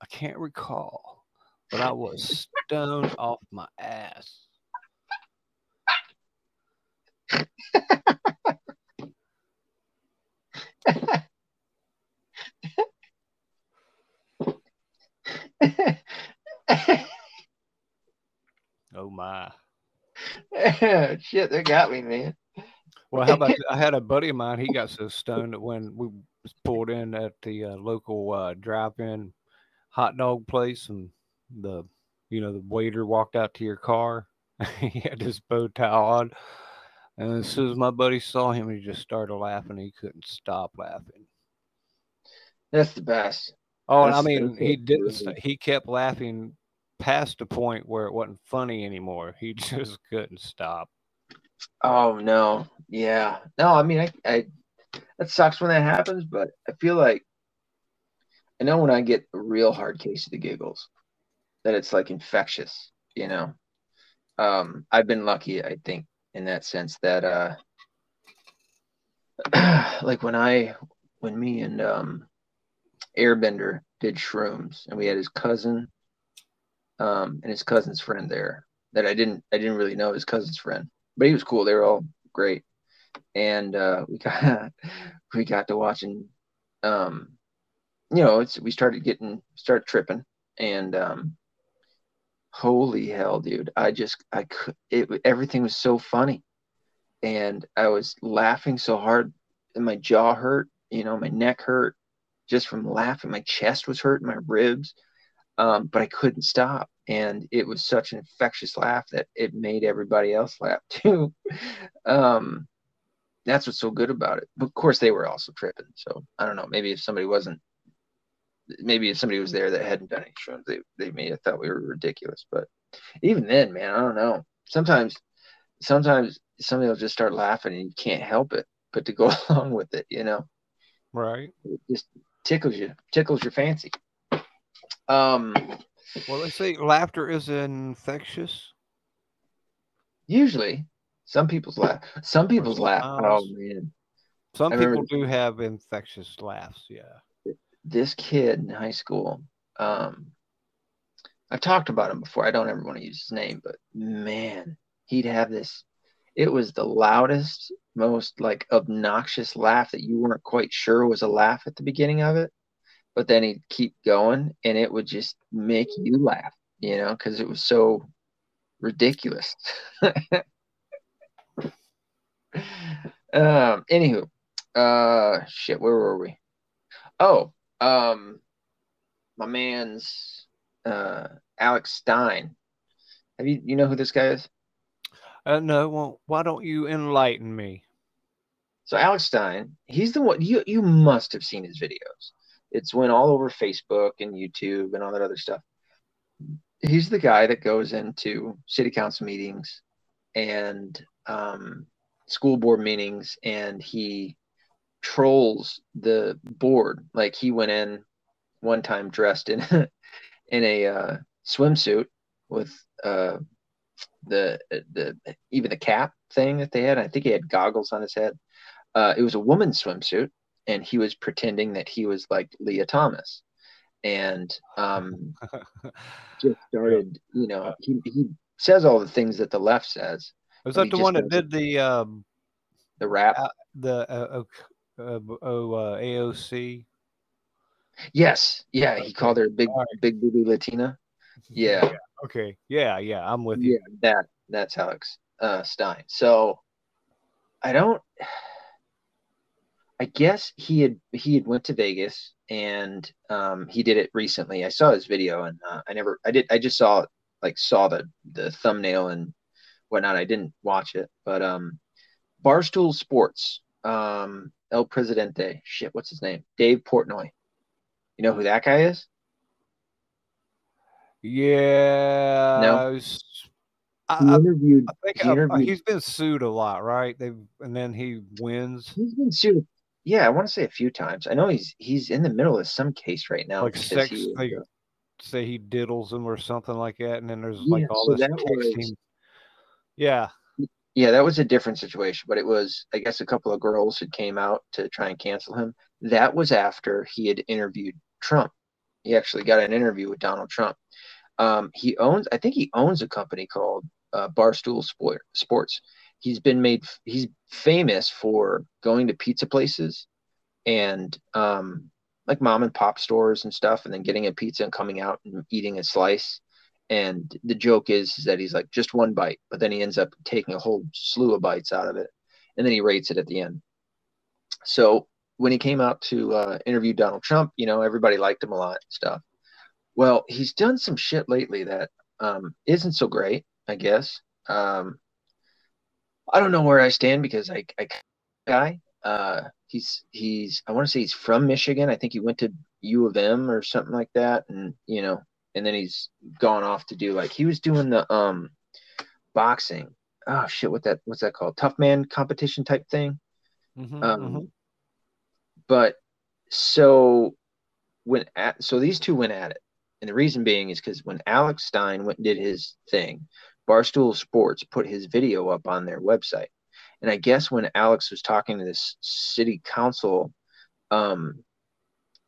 I can't recall, but I was stoned off my ass. Oh my. Shit, they got me, man. Well, how about I had a buddy of mine, he got so stoned that when we pulled in at the local drive-in hot dog place and the waiter walked out to your car, he had this bow tie on, and as soon as my buddy saw him, he just started laughing. He couldn't stop laughing. That's the best. Oh, and I mean, he didn't. He kept laughing past the point where it wasn't funny anymore. He just couldn't stop. Oh no, yeah, no. I mean, I that sucks when that happens, but I feel like I know when I get a real hard case of the giggles, that it's like infectious. You know, I've been lucky, I think, in that sense that like when me and Airbender did shrooms, and we had his cousin and his cousin's friend there that I didn't really know his cousin's friend, but he was cool. They were all great, and we got to watching. We started tripping, and holy hell, dude! Everything was so funny, and I was laughing so hard, and my jaw hurt. You know, my neck hurt just from laughing. My chest was hurting, my ribs. But I couldn't stop, and it was such an infectious laugh that it made everybody else laugh too. That's what's so good about it. But of course, they were also tripping. So I don't know. Maybe if somebody was there that hadn't done any shrooms, they may have thought we were ridiculous. But even then, man, I don't know. Sometimes somebody will just start laughing, and you can't help it but to go along with it. You know, right? It just tickles your fancy. Well, let's say laughter is infectious. Usually, some people's laugh. Oh man, some people do have infectious laughs. Yeah, this kid in high school. I've talked about him before. I don't ever want to use his name, but man, he'd have this. It was the loudest, most like obnoxious laugh that you weren't quite sure was a laugh at the beginning of it. But then he'd keep going, and it would just make you laugh, you know, because it was so ridiculous. Anywho, shit, where were we? Oh, my man's Alex Stein. Have you know who this guy is? No. Well, why don't you enlighten me? So Alex Stein, he's the one you must have seen his videos. It's went all over Facebook and YouTube and all that other stuff. He's the guy that goes into city council meetings and school board meetings, and he trolls the board. Like he went in one time dressed in a swimsuit with the cap thing that they had. I think he had goggles on his head. It was a woman's swimsuit. And he was pretending that he was like Leah Thomas, and just started. You know, he says all the things that the left says. Was that the one that did the rap? AOC. Yes. Yeah. Okay. He called her a big booty Latina. Yeah. Yeah. Okay. Yeah. Yeah. I'm with you. Yeah. That's Alex Stein. So I don't. I guess he had went to Vegas, and he did it recently. I saw his video, and I just saw the thumbnail and whatnot. I didn't watch it, but Barstool Sports, El Presidente, shit, what's his name? Dave Portnoy. You know who that guy is? Yeah. No. I think he's been sued a lot, right? And then he wins. He's been sued. Yeah, I want to say a few times. I know he's in the middle of some case right now. Like sex, they say he diddles him or something like that, and then there's this texting. Yeah, that was a different situation, but it was, I guess, a couple of girls had came out to try and cancel him. That was after he had interviewed Trump. He actually got an interview with Donald Trump. He owns a company called Barstool Sports. He's been he's famous for going to pizza places and like mom and pop stores and stuff, and then getting a pizza and coming out and eating a slice. And the joke is that he's like, just one bite, but then he ends up taking a whole slew of bites out of it. And then he rates it at the end. So when he came out to interview Donald Trump, everybody liked him a lot and stuff. Well, he's done some shit lately that isn't so great, I guess. I don't know where I stand because I want to say he's from Michigan. I think he went to U of M or something like that. And, and then he's gone off to do, he was doing the boxing. Oh shit, what's that called? Tough man competition type thing. But so so these two went at it, and the reason being is because when Alex Stein went and did his thing, Barstool Sports put his video up on their website, and I guess when Alex was talking to this city council,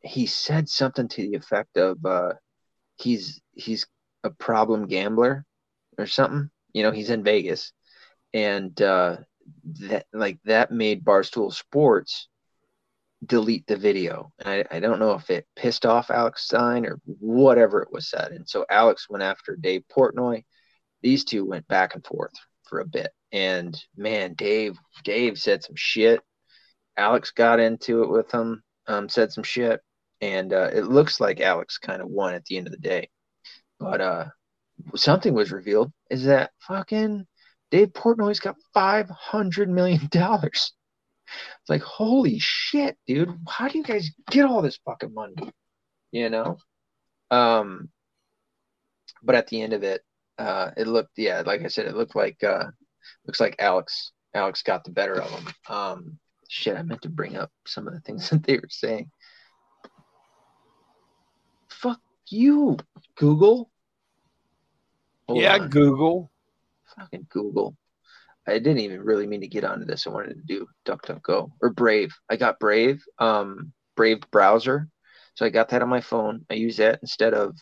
he said something to the effect of, he's a problem gambler or something. He's in Vegas, and that made Barstool Sports delete the video. And I don't know if it pissed off Alex Stein or whatever it was said. And so Alex went after Dave Portnoy. These two went back and forth for a bit. And man, Dave said some shit. Alex got into it with him, said some shit. And it looks like Alex kind of won at the end of the day. But something was revealed, is that fucking Dave Portnoy's got $500 million. It's like, holy shit, dude. How do you guys get all this fucking money? But at the end of it, it looked, like I said, it looked like, looks like Alex got the better of him. Shit, I meant to bring up some of the things that they were saying. Fuck you, Google. Hold on. Google. Fucking Google. I didn't even really mean to get onto this. I wanted to do DuckDuckGo or Brave. I got Brave, Brave browser. So I got that on my phone. I use that instead of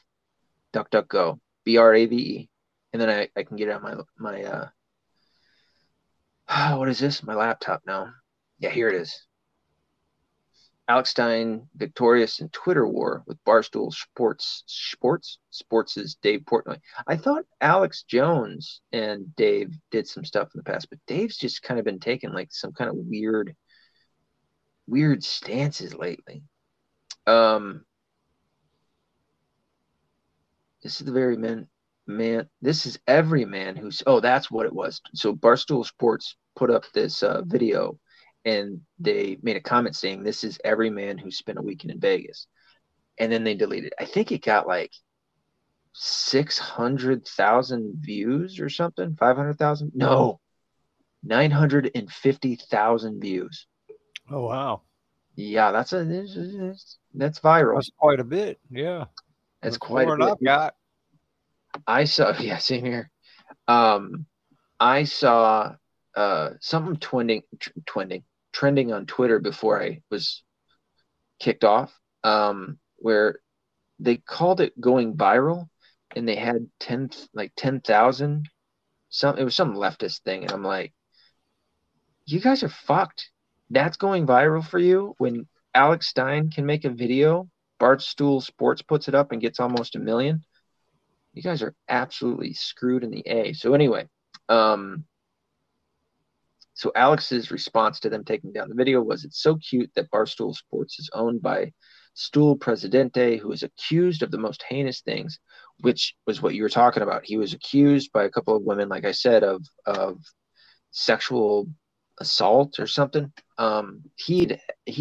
DuckDuckGo, BRAVE. And then I can get it on my what is this? My laptop now. Yeah, here it is. Alex Stein victorious in Twitter war with Barstool Sports' Dave Portnoy. I thought Alex Jones and Dave did some stuff in the past, but Dave's just kind of been taking some kind of weird stances lately. This is the very man. This is every man who's. Oh, that's what it was. So Barstool Sports put up this video. And they made a comment saying, this is every man who spent a weekend in Vegas. And then they deleted it. I think it got 600,000 views or something. 500,000? No. 950,000 views. Oh, wow. Yeah, that's viral. That's quite a bit. Yeah. That's quite a bit. I saw, same here. I saw something trending on Twitter before I was kicked off, where they called it going viral, and they had 10,000. It was some leftist thing, and I'm like, you guys are fucked. That's going viral for you when Alex Stein can make a video. Barstool Sports puts it up and gets almost 1 million. You guys are absolutely screwed in the A. So anyway, so Alex's response to them taking down the video was, it's so cute that Barstool Sports is owned by Stool Presidente, who is accused of the most heinous things, which was what you were talking about. He was accused by a couple of women, like I said, of sexual assault or something. He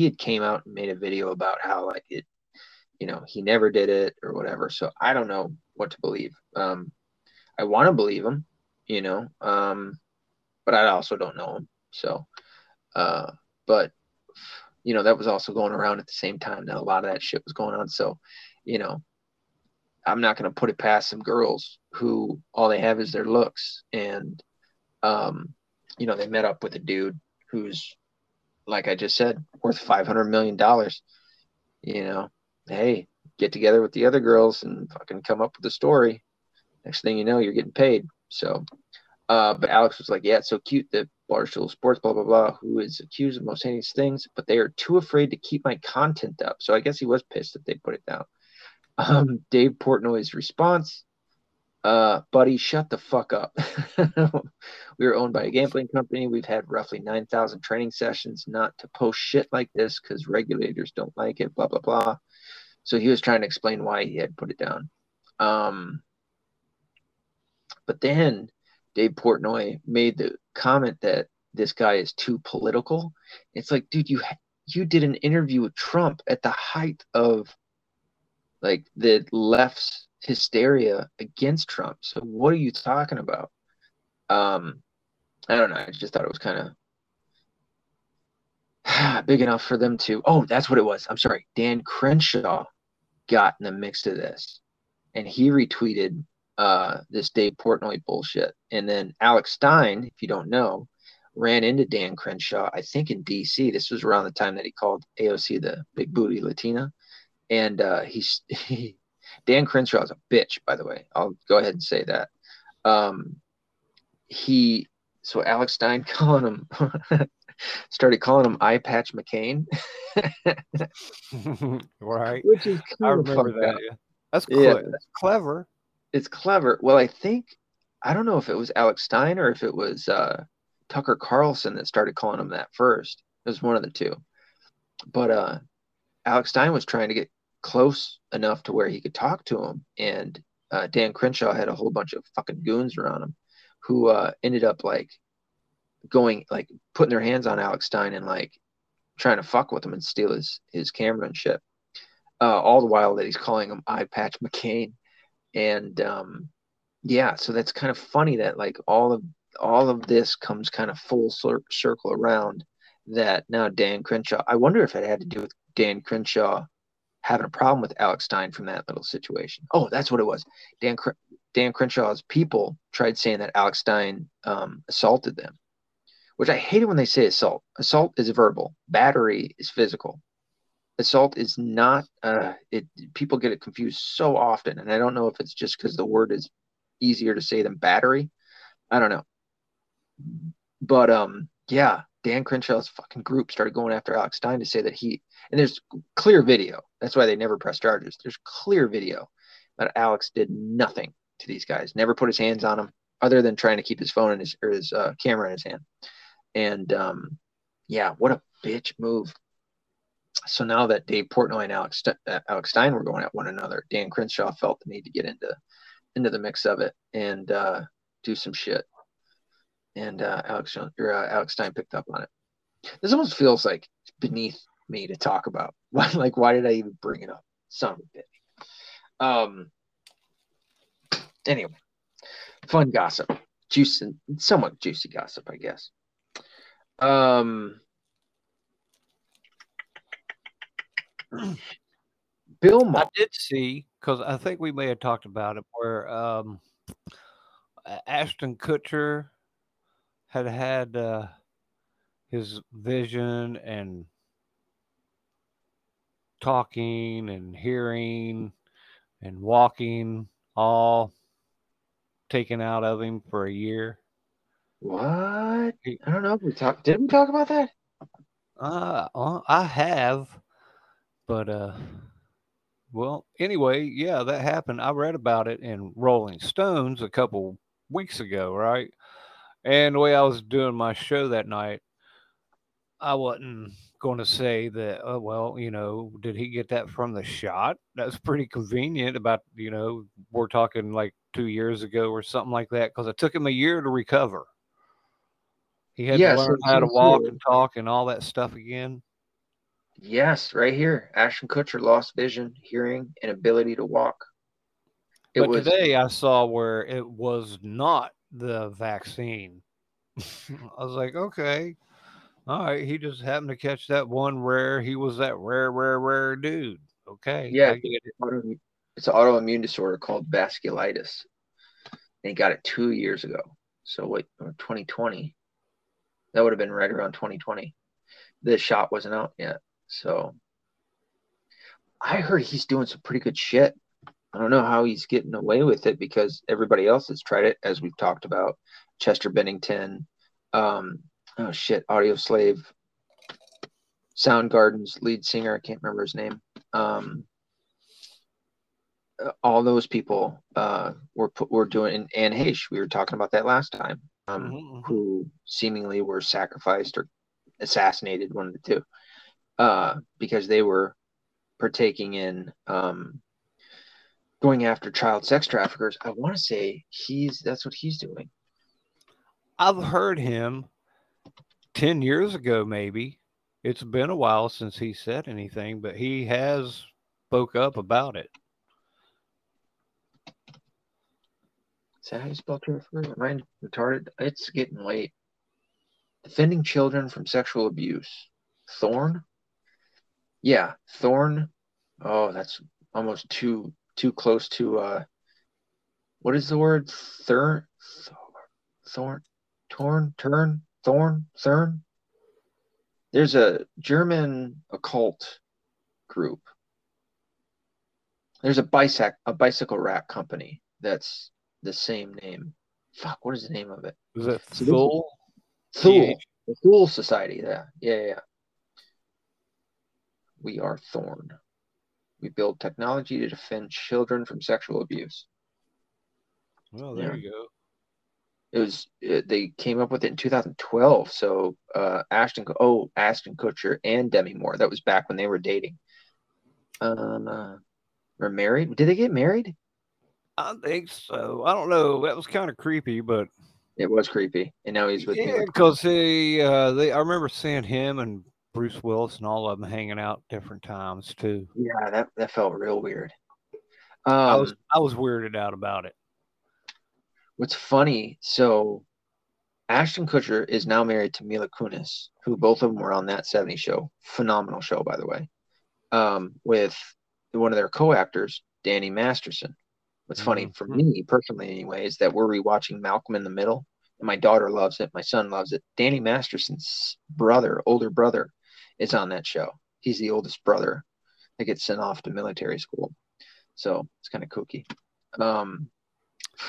had came out and made a video about how he never did it or whatever. So I don't know what to believe. I want to believe him. you know, but I also don't know him. So, but, you know, that was also going around at the same time that a lot of that shit was going on. So, you know, I'm not going to put it past some girls who all they have is their looks. And, you know, they met up with a dude who's, like I just said, worth $500 million. You know, hey, get together with the other girls and fucking come up with a story. Next thing you know, you're getting paid. So, but Alex was like, yeah, it's so cute that Barstool Sports, blah, blah, blah, who is accused of most heinous things, but they are too afraid to keep my content up. So I guess he was pissed that they put it down. Dave Portnoy's response, buddy, shut the fuck up. We are owned by a gambling company. We've had roughly 9,000 training sessions not to post shit like this because regulators don't like it, blah, blah, blah. So he was trying to explain why he had put it down. But then Dave Portnoy made the comment that this guy is too political. It's like, dude, you did an interview with Trump at the height of like the left's hysteria against Trump. So what are you talking about? I don't know. I just thought it was kind of big enough for them to, oh, that's what it was. I'm sorry. Dan Crenshaw got in the mix of this and he retweeted this Dave Portnoy bullshit. And then Alex Stein, if you don't know, ran into Dan Crenshaw, I think in DC. This was around the time that he called AOC the big booty Latina. And Dan Crenshaw is a bitch, by the way. I'll go ahead and say that. So Alex Stein calling him, started calling him Eye Patch McCain. Right. Which is kind of fucked up. Yeah. That's clever. It's clever. Well, I don't know if it was Alex Stein or if it was Tucker Carlson that started calling him that first. It was one of the two. But Alex Stein was trying to get close enough to where he could talk to him. And Dan Crenshaw had a whole bunch of fucking goons around him who ended up like going, like putting their hands on Alex Stein and like trying to fuck with him and steal his camera and shit. All the while that he's calling him Eye Patch McCain. And yeah, so that's kind of funny that like all of this comes kind of full circle around that now Dan Crenshaw, I wonder if it had to do with Dan Crenshaw having a problem with Alex Stein from that little situation. Oh, that's what it was. Dan Crenshaw's people tried saying that Alex Stein assaulted them, which I hated when they say assault. Assault is verbal. Battery is physical. Assault is not people get it confused so often. And I don't know if it's just because the word is easier to say than battery. I don't know. But yeah. Dan Crenshaw's fucking group started going after Alex Stein to say that and there's clear video. That's why they never press charges. There's clear video that Alex did nothing to these guys, never put his hands on them other than trying to keep his phone or his camera in his hand. And yeah, what a bitch move. So now that Dave Portnoy and Alex Stein were going at one another, Dan Crenshaw felt the need to get into the mix of it and do some shit. And Alex Stein picked up on it. This almost feels like it's beneath me to talk about. Like, why did I even bring it up? Son of a bitch. Anyway, fun gossip. Somewhat juicy gossip, I guess. Bill Maher. I did see, because I think we may have talked about it, where Ashton Kutcher had his vision and talking and hearing and walking all taken out of him for a year. What? I don't know if we talked. Did we talk about that? I have, but well, anyway, yeah, that happened. I read about it in Rolling Stones a couple weeks ago, right? And the way I was doing my show that night, I wasn't going to say that, oh, well, you know, did he get that from the shot? That's pretty convenient about, you know, we're talking like 2 years ago or something like that, because it took him a year to recover. He had to learn how to walk and talk and all that stuff again. Yes, right here. Ashton Kutcher lost vision, hearing, and ability to walk. But today I saw where it was not the vaccine. I was like, okay. All right. He just happened to catch that one rare. He was that rare dude. Okay. Yeah. It's an autoimmune disorder called vasculitis. They got it 2 years ago. So wait, 2020. That would have been right around 2020. The shot wasn't out yet. So I heard he's doing some pretty good shit. I don't know how he's getting away with it because everybody else has tried it, as we've talked about. Chester Bennington, oh shit, Audio Slave, Soundgarden's lead singer, I can't remember his name. All those people were doing, and Anne Heche, we were talking about that last time, who seemingly were sacrificed or assassinated, one of the two, because they were partaking in going after child sex traffickers. I want to say that's what he's doing. I've heard him 10 years ago, maybe. It's been a while since he said anything, but he has spoke up about it. Is that how you spell trafficker? Am I retarded? It's getting late. Defending children from sexual abuse. Thorn? Yeah, Thorn. Oh, that's almost too close to what is the word? Thorn. There's a German occult group. There's a bicycle rack company that's the same name. Fuck, what is the name of it? Is it Thule? Thule. The Thule Society. Yeah. We are Thorn. We build technology to defend children from sexual abuse. Well, there you go. They came up with it in 2012. So Ashton Kutcher and Demi Moore. That was back when they were dating. Or married? Did they get married? I think so. I don't know. That was kind of creepy, but it was creepy. And now he's with me. Because I remember seeing him and Bruce Willis and all of them hanging out different times too. Yeah, that felt real weird. I was weirded out about it. What's funny, so Ashton Kutcher is now married to Mila Kunis, who both of them were on That 70s Show. Phenomenal show, by the way. With one of their co-actors, Danny Masterson. What's funny for me personally, anyways, that we're rewatching Malcolm in the Middle, and my daughter loves it. My son loves it. Danny Masterson's older brother, is on that show. He's the oldest brother that gets sent off to military school. So it's kind of kooky.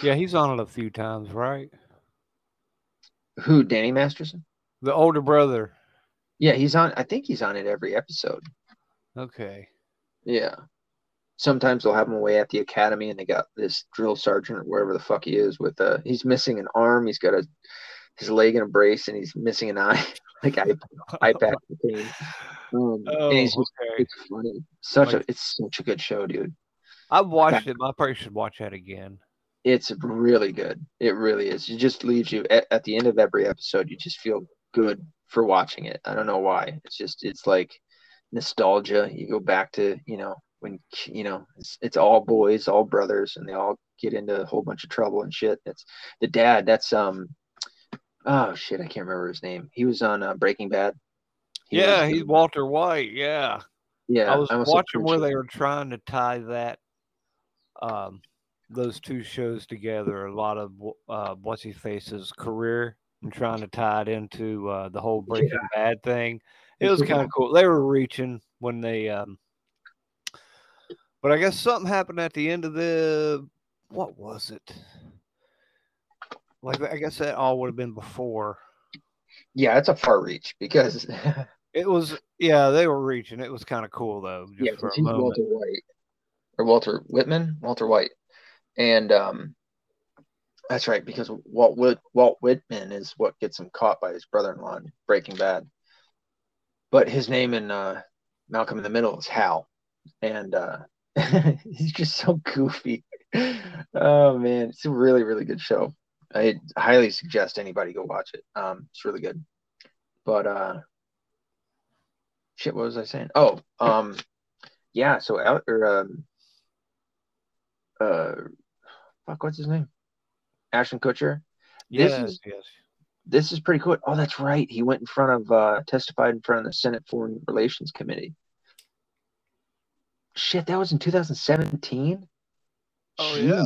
Yeah, he's on it a few times, right? Who, Danny Masterson? The older brother. Yeah, I think he's on it every episode. Okay. Yeah. Sometimes they'll have him away at the academy, and they got this drill sergeant or wherever the fuck he is with he's missing an arm, he's got his leg in a brace, and he's missing an eye. Like iPad. It's funny. It's such a good show, dude. I've watched it, but I probably should watch that again. It's really good. It really is. It just leaves you at the end of every episode. You just feel good for watching it. I don't know why. It's like nostalgia. You go back to, when, it's all boys, all brothers, and they all get into a whole bunch of trouble and shit. That's the dad. That's, oh shit. I can't remember his name. He was on Breaking Bad. He's Walter White. Yeah. Yeah. I was watching where they were trying to tie that, those two shows together, a lot of what's-his-face's career and trying to tie it into the whole Breaking Bad thing. It was kind of cool. They were reaching when they but I guess something happened at the end of what was it? Like, I guess that all would have been before. Yeah, it's a far reach because it was they were reaching. It was kind of cool though. Yeah, because he's Walter White. Or Walter Whitman? Walter White. And that's right, because Walt Whitman is what gets him caught by his brother-in-law in Breaking Bad. But his name in Malcolm in the Middle is Hal. And he's just so goofy. Oh, man. It's a really, really good show. I highly suggest anybody go watch it. It's really good. But shit, what was I saying? Oh, yeah, so out or what's his name? Ashton Kutcher This is pretty cool. Oh, that's right. He went in front of, testified in front of the Senate Foreign Relations Committee. Shit, that was in 2017? Oh, Jeez. Yeah.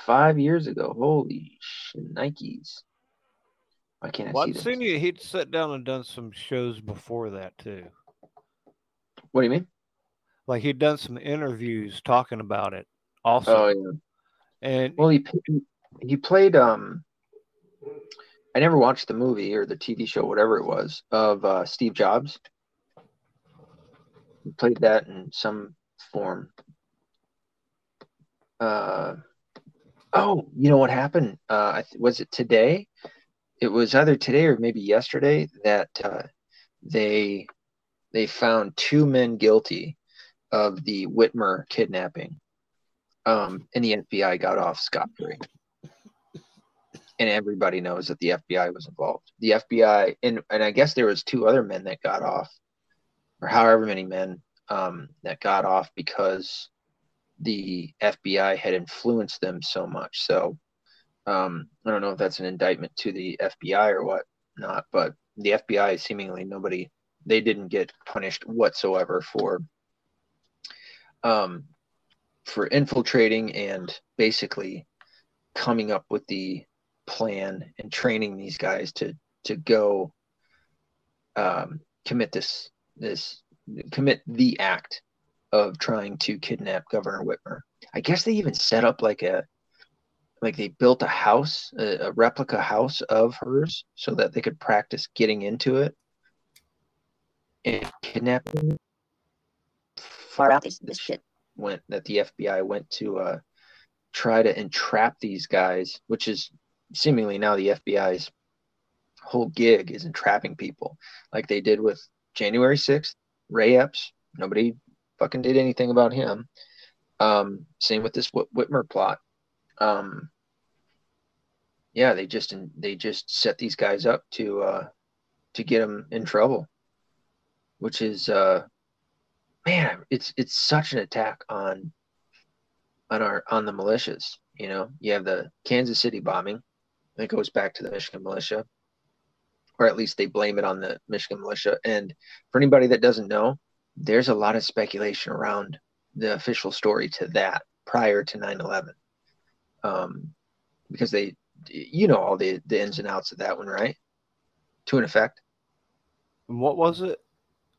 5 years ago. Holy shit, Nikes. Why can't I see this? I've seen you. He'd sat down and done some shows before that, too. What do you mean? Like, he'd done some interviews talking about it also. Oh, yeah. And well, he played, I never watched the movie or the TV show, whatever it was, of Steve Jobs. He played that in some form. Oh, you know what happened? Was it today? It was either today or maybe yesterday that they found two men guilty of the Whitmer kidnapping, and the FBI got off scot-free. And everybody knows that the FBI was involved. The FBI, and I guess there was two other men that got off, or however many men that got off because the FBI had influenced them so much. So I don't know if that's an indictment to the FBI or what not, but the FBI seemingly they didn't get punished whatsoever for infiltrating and basically coming up with the plan and training these guys to go commit the act of trying to kidnap Governor Whitmer. I guess they even set up they built a house, a replica house of hers, so that they could practice getting into it and kidnapping. Far out this shit went that the FBI went to try to entrap these guys, which is seemingly now the FBI's whole gig is entrapping people, like they did with January 6th, Ray Epps. Nobody fucking did anything about him. Same with this Whitmer plot. They just set these guys up to get them in trouble, which is man, it's such an attack on the militias. You know, you have the Kansas City bombing. It goes back to the Michigan militia, or at least they blame it on the Michigan militia. And for anybody that doesn't know, there's a lot of speculation around the official story to that prior to 9/11, because all the ins and outs of that one, right? To an effect. What was it?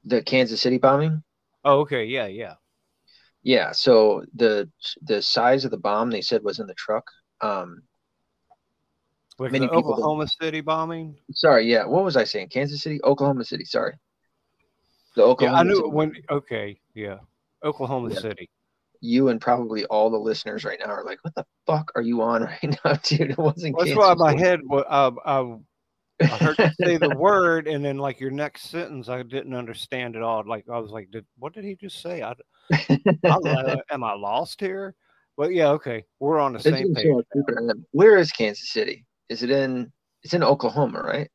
The Kansas City bombing. Oh, okay. Yeah. So the size of the bomb they said was in the truck. Like the Oklahoma City bombing? Sorry, yeah. What was I saying? Kansas City? Oklahoma City, sorry. The Oklahoma City. Oklahoma City. You and probably all the listeners right now are like, what the fuck are you on right now, dude? It wasn't Kansas City. That's why my head, I heard you say the word, and then like your next sentence, I didn't understand at all. Like I was like, what did he just say? Am I lost here? Well, yeah, okay. We're on the same page. Where is Kansas City? It's in Oklahoma, right?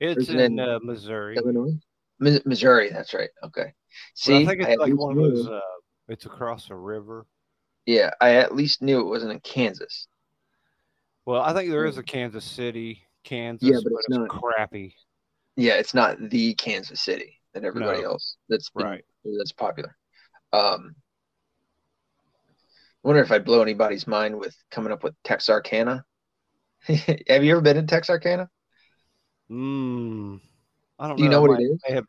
It's in Missouri. Illinois? Missouri, that's right. Okay. See, well, I think it's like one of those, it's across a river. Yeah, I at least knew it wasn't in Kansas. Well, I think there is a Kansas City, Kansas, yeah, but it's not crappy. Yeah, it's not the Kansas City that everybody else that's popular. I wonder if I'd blow anybody's mind with coming up with Texarkana. Have you ever been in Texarkana? I don't know. Do you know what it is? They have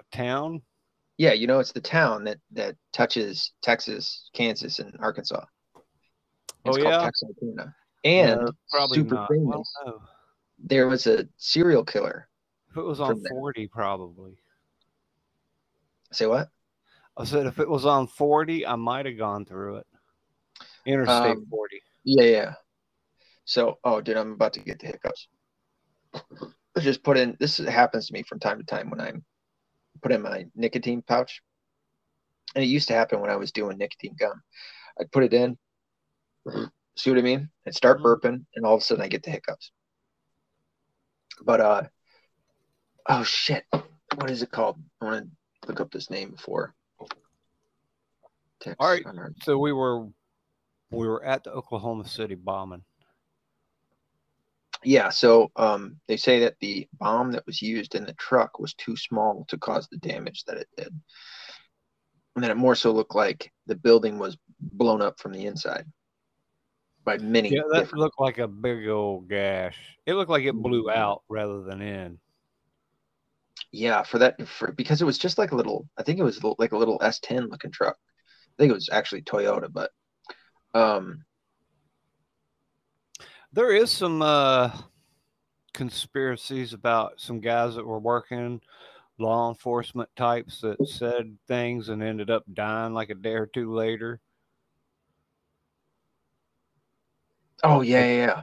a town? Yeah, it's the town that touches Texas, Kansas, and Arkansas. It's called Texarkana. And super famous. There was a serial killer. If it was on 40, probably. Say what? I said if it was on 40, I might have gone through it. Interstate 40. Yeah. So, dude, I'm about to get the hiccups. Let's just put in. This happens to me from time to time when I'm put in my nicotine pouch, and it used to happen when I was doing nicotine gum. I'd put it in. See what I mean? I'd start burping, and all of a sudden I get the hiccups. But oh shit, what is it called? I want to look up this name before. All right, so we were at the Oklahoma City bombing. Yeah, so they say that the bomb that was used in the truck was too small to cause the damage that it did. And then it more so looked like the building was blown up from the inside by many. Yeah, that looked like a big old gash. It looked like it blew out rather than in. Yeah, because it was just like a little, I think it was like a little S10 looking truck. I think it was actually Toyota, but there is some conspiracies about some guys that were working law enforcement types that said things and ended up dying like a day or two later. Oh, yeah.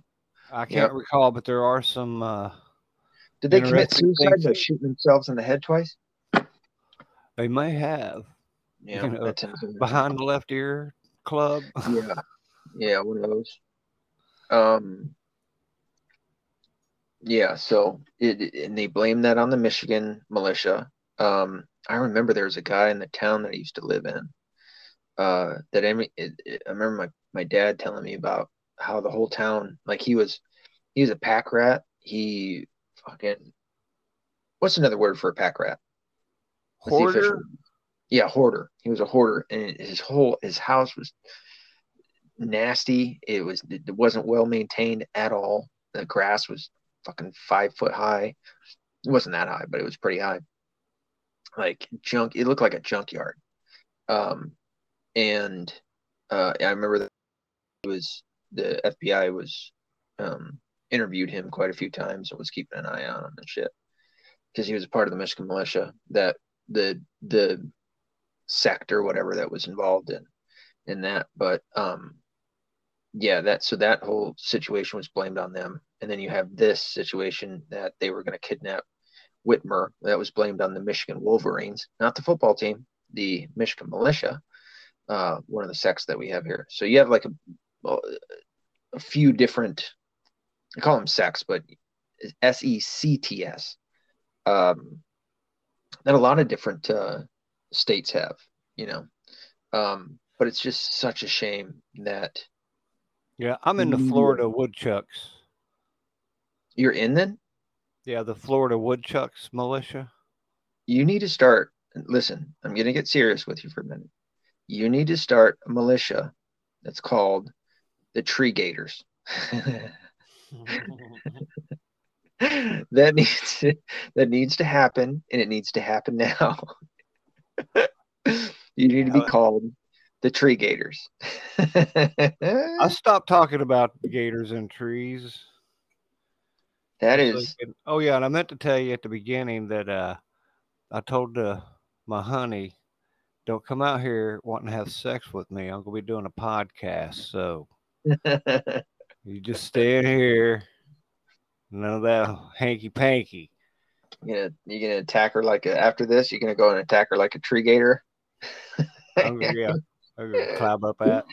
I can't recall, but there are some. Did they commit suicide by shooting themselves in the head twice? They may have. Yeah. You know, behind the left ear club. Yeah. Yeah, one of those. Yeah, so and they blame that on the Michigan militia. I remember there was a guy in the town that I used to live in. I remember my dad telling me about how the whole town, like he was a pack rat. He fucking, what's another word for a pack rat? Hoarder. Yeah, hoarder. He was a hoarder, and his house was nasty. It wasn't well maintained at all. The grass was fucking 5 foot high. It wasn't that high, but it was pretty high. Like junk. It looked like a junkyard. I remember that the FBI was interviewed him quite a few times and was keeping an eye on him and shit because he was a part of the Michigan militia, that the sect or whatever that was involved in that. But yeah, that whole situation was blamed on them. And then you have this situation that they were going to kidnap Whitmer. That was blamed on the Michigan Wolverines, not the football team, the Michigan militia, one of the sects that we have here. So you have like a few different, I call them sects, but SECTS, that a lot of different states have, you know. But it's just such a shame that. Yeah, I'm in the Florida Woodchucks. You're in then? Yeah, the Florida Woodchucks militia. You need to start. Listen, I'm going to get serious with you for a minute. You need to start a militia that's called the Tree Gators. that needs to happen, and it needs to happen now. You need to be called the Tree Gators. I stopped talking about the gators and trees. That is. Oh, yeah. And I meant to tell you at the beginning that I told my honey, don't come out here wanting to have sex with me. I'm going to be doing a podcast. So you just stay in here. None of that hanky-panky. You're going to attack her after this? You're going to go and attack her like a tree gator? Oh, yeah. I'm going to climb up at.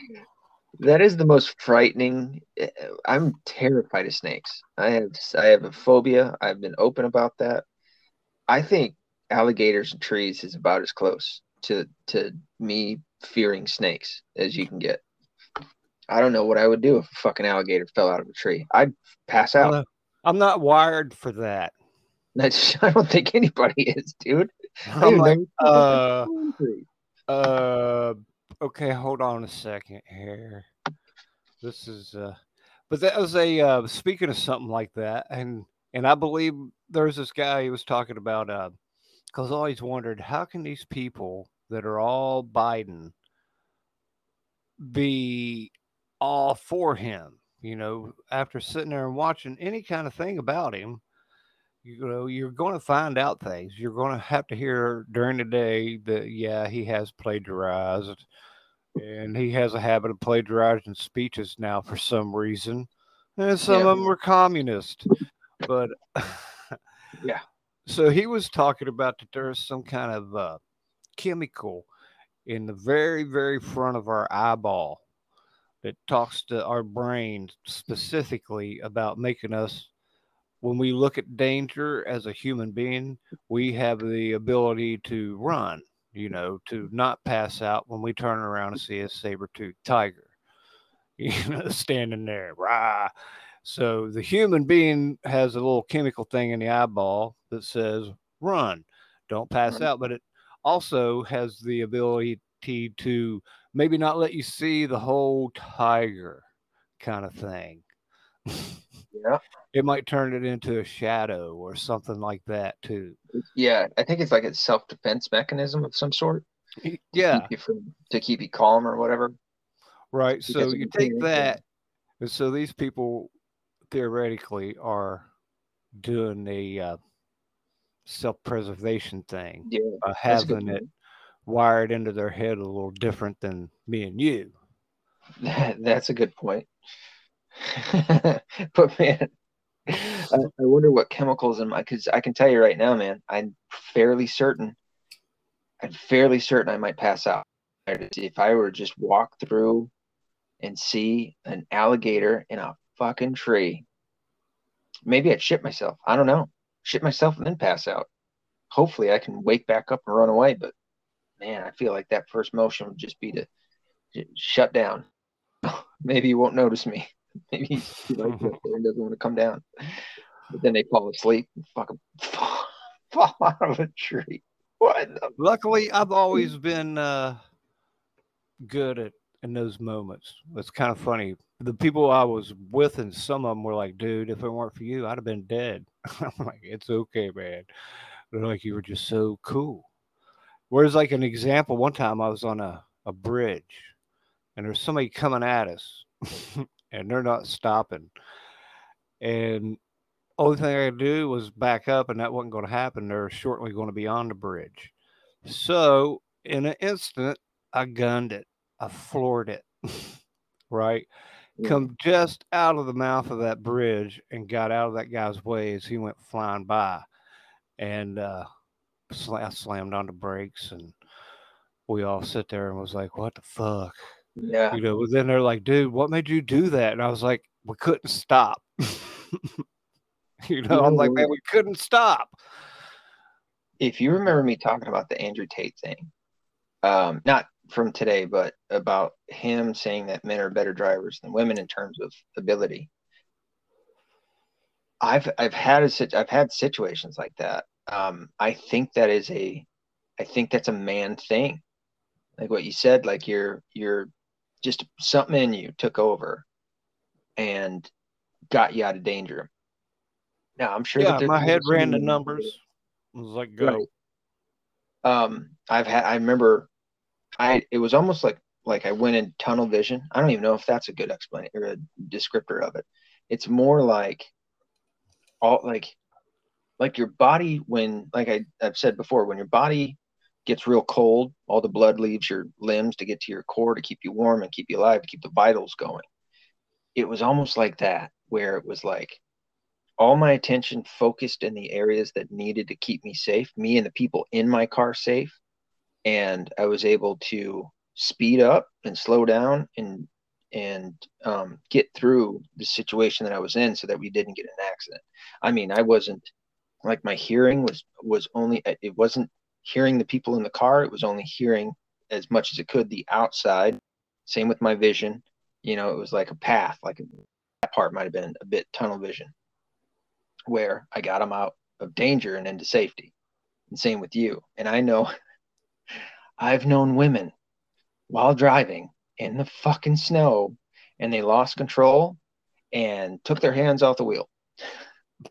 That is the most frightening. I'm terrified of snakes. I have a phobia. I've been open about that. I think alligators and trees is about as close to me fearing snakes as you can get. I don't know what I would do if a fucking alligator fell out of a tree. I'd pass out. I'm not wired for that. I don't think anybody is, dude. I'm like, okay, hold on a second here. This is but that was a speaking of something like that, and I believe there's this guy he was talking about because I always wondered, how can these people that are all Biden be all for him? You know, after sitting there and watching any kind of thing about him, you know, you're going to find out things. You're going to have to hear during the day that, yeah, he has plagiarized. And he has a habit of plagiarizing speeches now for some reason. And some of them were communist. But, yeah. So he was talking about that there's some kind of chemical in the very, very front of our eyeball that talks to our brain specifically about making us, when we look at danger as a human being, we have the ability to run, you know, to not pass out when we turn around and see a saber-toothed tiger, you know, standing there. Rah. So the human being has a little chemical thing in the eyeball that says, run, don't pass out. But it also has the ability to maybe not let you see the whole tiger kind of thing. Yeah. It might turn it into a shadow or something like that too. Yeah. I think it's like a self-defense mechanism of some sort. Yeah. To keep you calm or whatever. Right. So you take that. And so these people theoretically are doing the self-preservation thing. Yeah. Having it wired into their head a little different than me and you. That's a good point. But man, I wonder what chemicals in my, because I can tell you right now, man, I'm fairly certain I might pass out if I were to just walk through and see an alligator in a fucking tree. Maybe I'd shit myself. I don't know. Shit myself and then pass out. Hopefully I can wake back up and run away, but man, I feel like that first motion would just be to shut down. Maybe you won't notice me. Maybe he's like, doesn't want to come down. But then they fall asleep and fucking fall out of a tree. What? Luckily, I've always been good at in those moments. It's kind of funny. The people I was with, and some of them were like, dude, if it weren't for you, I'd have been dead. I'm like, it's okay, man. They're like, you were just so cool. Whereas like an example, one time I was on a bridge and there's somebody coming at us. And they're not stopping. And only thing I could do was back up, and that wasn't going to happen. They're shortly going to be on the bridge. So in an instant, I gunned it. I floored it, right? Yeah. Come just out of the mouth of that bridge and got out of that guy's way as he went flying by. And I slammed on the brakes, and we all sit there and was like, what the fuck? Yeah, you know, then they're like, dude, what made you do that? And I was like, we couldn't stop. You know, I'm like, man, we couldn't stop. If you remember me talking about the Andrew Tate thing, not from today, but about him saying that men are better drivers than women in terms of ability. I've had situations like that. I think that's a man thing. Like what you said, like you're just something in you took over and got you out of danger. Now, I'm sure that my head ran the numbers. I was like, go. Right. I remember it was almost like I went in tunnel vision. I don't even know if that's a good explanation or a descriptor of it. It's more like your body, when like I've said before, when your body gets real cold, all the blood leaves your limbs to get to your core to keep you warm and keep you alive, to keep the vitals going. It was almost like that, where it was like all my attention focused in the areas that needed to keep me safe, me and the people in my car safe. And I was able to speed up and slow down and get through the situation that I was in so that we didn't get an accident. I mean, I wasn't like, my hearing was only, it wasn't hearing the people in the car, it was only hearing as much as it could the outside. Same with my vision. You know, it was like a path, like that part might have been a bit tunnel vision, where I got them out of danger and into safety. And same with you. And I know I've known women while driving in the fucking snow, and they lost control and took their hands off the wheel.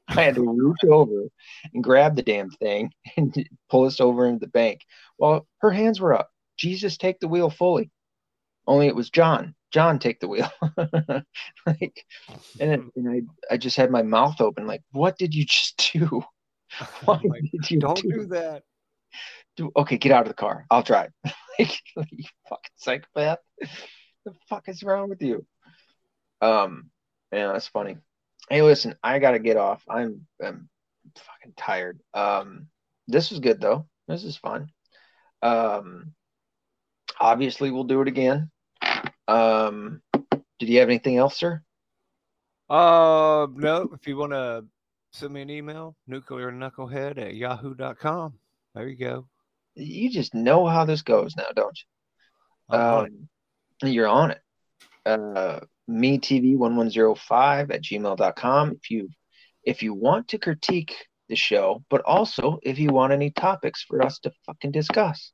I had to reach over and grab the damn thing and pull us over into the bank. Well, her hands were up. Jesus, take the wheel fully. Only it was John. John, take the wheel. I just had my mouth open. Like, what did you just do? Why did you do that? Okay, get out of the car. I'll drive. Like, you fucking psychopath. The fuck is wrong with you? Yeah, that's funny. Hey, listen, I got to get off. I'm fucking tired. This was good, though. This is fun. Obviously, we'll do it again. Did you have anything else, sir? No. If you want to send me an email, nuclearknucklehead@yahoo.com. There you go. You just know how this goes now, don't you? You're on it. metv1105@gmail.com if you want to critique the show, but also if you want any topics for us to fucking discuss.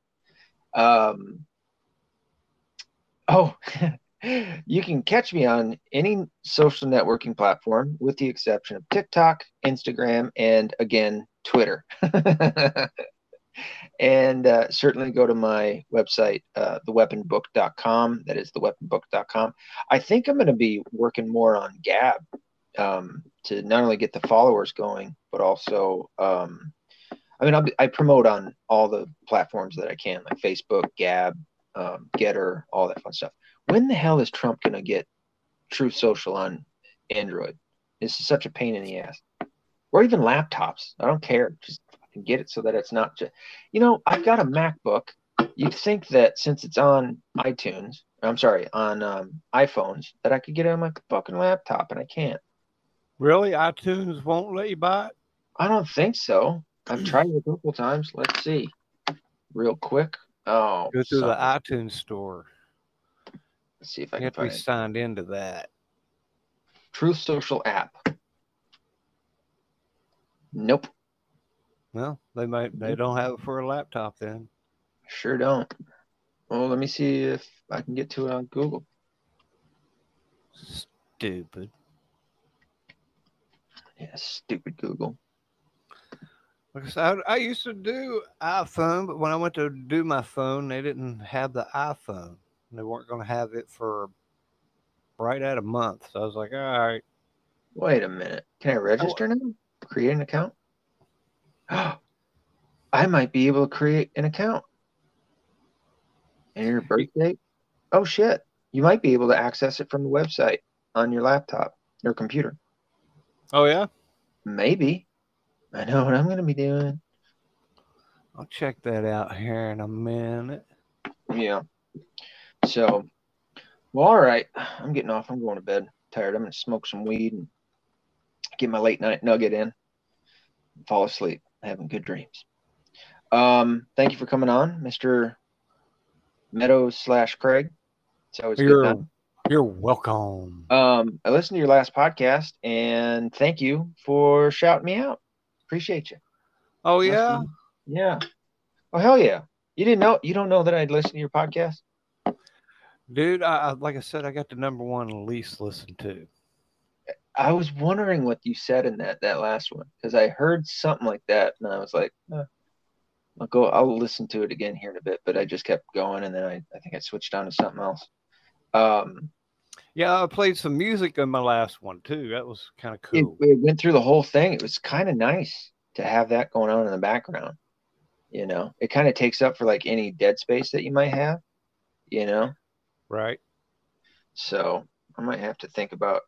You can catch me on any social networking platform with the exception of TikTok, Instagram, and again, Twitter. And certainly go to my website, theweaponbook.com. That is theweaponbook.com. I think I'm going to be working more on Gab to not only get the followers going, but also, I promote on all the platforms that I can, like Facebook, Gab, Getter, all that fun stuff. When the hell is Trump going to get Truth Social on Android? This is such a pain in the ass. Or even laptops. I don't care. Just fucking get it so that it's not just... You know, I've got a MacBook. You'd think that since it's on iPhones, that I could get it on my fucking laptop, and I can't. Really? iTunes won't let you buy it? I don't think so. I've tried it a couple times. Let's see. Real quick. Oh, go through the iTunes store. Let's see if I can find it. Signed into that. Truth Social app. Nope. Well, they don't have it for a laptop then. Sure don't. Well, let me see if I can get to it on Google. Stupid. Yeah, stupid Google. Because I used to do iPhone, but when I went to do my phone, they didn't have the iPhone. They weren't going to have it for right at a month. So I was like, all right. Wait a minute. Can I register now? Create an account? I might be able to create an account. And your birth date? Oh, shit. You might be able to access it from the website on your laptop, your computer. Oh, yeah? Maybe. I know what I'm going to be doing. I'll check that out here in a minute. Yeah. So, well, all right. I'm getting off. I'm going to bed. I'm tired. I'm going to smoke some weed and get my late night nugget in. Fall asleep. Having good dreams. Thank you for coming on, Mr. Meadows / Craig. It's always good time. You're welcome. I listened to your last podcast, and thank you for shouting me out. Appreciate you. Oh, yeah? Yeah. Oh, hell yeah. You don't know that I'd listen to your podcast? Dude, like I said, I got the #1 least listened to. I was wondering what you said in that last one, because I heard something like that, and I was like, I'll listen to it again here in a bit, but I just kept going, and then I think I switched on to something else. Yeah, I played some music in my last one too. That was kind of cool. We went through the whole thing. It was kind of nice to have that going on in the background. You know, it kind of takes up for like any dead space that you might have. You know, right? So I might have to think about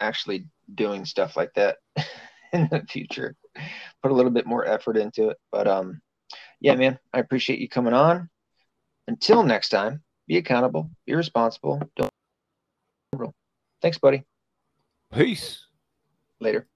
actually doing stuff like that in the future. Put a little bit more effort into it. But yeah, man, I appreciate you coming on. Until next time. Be accountable. Be responsible. Don't. Thanks, buddy. Peace. Later.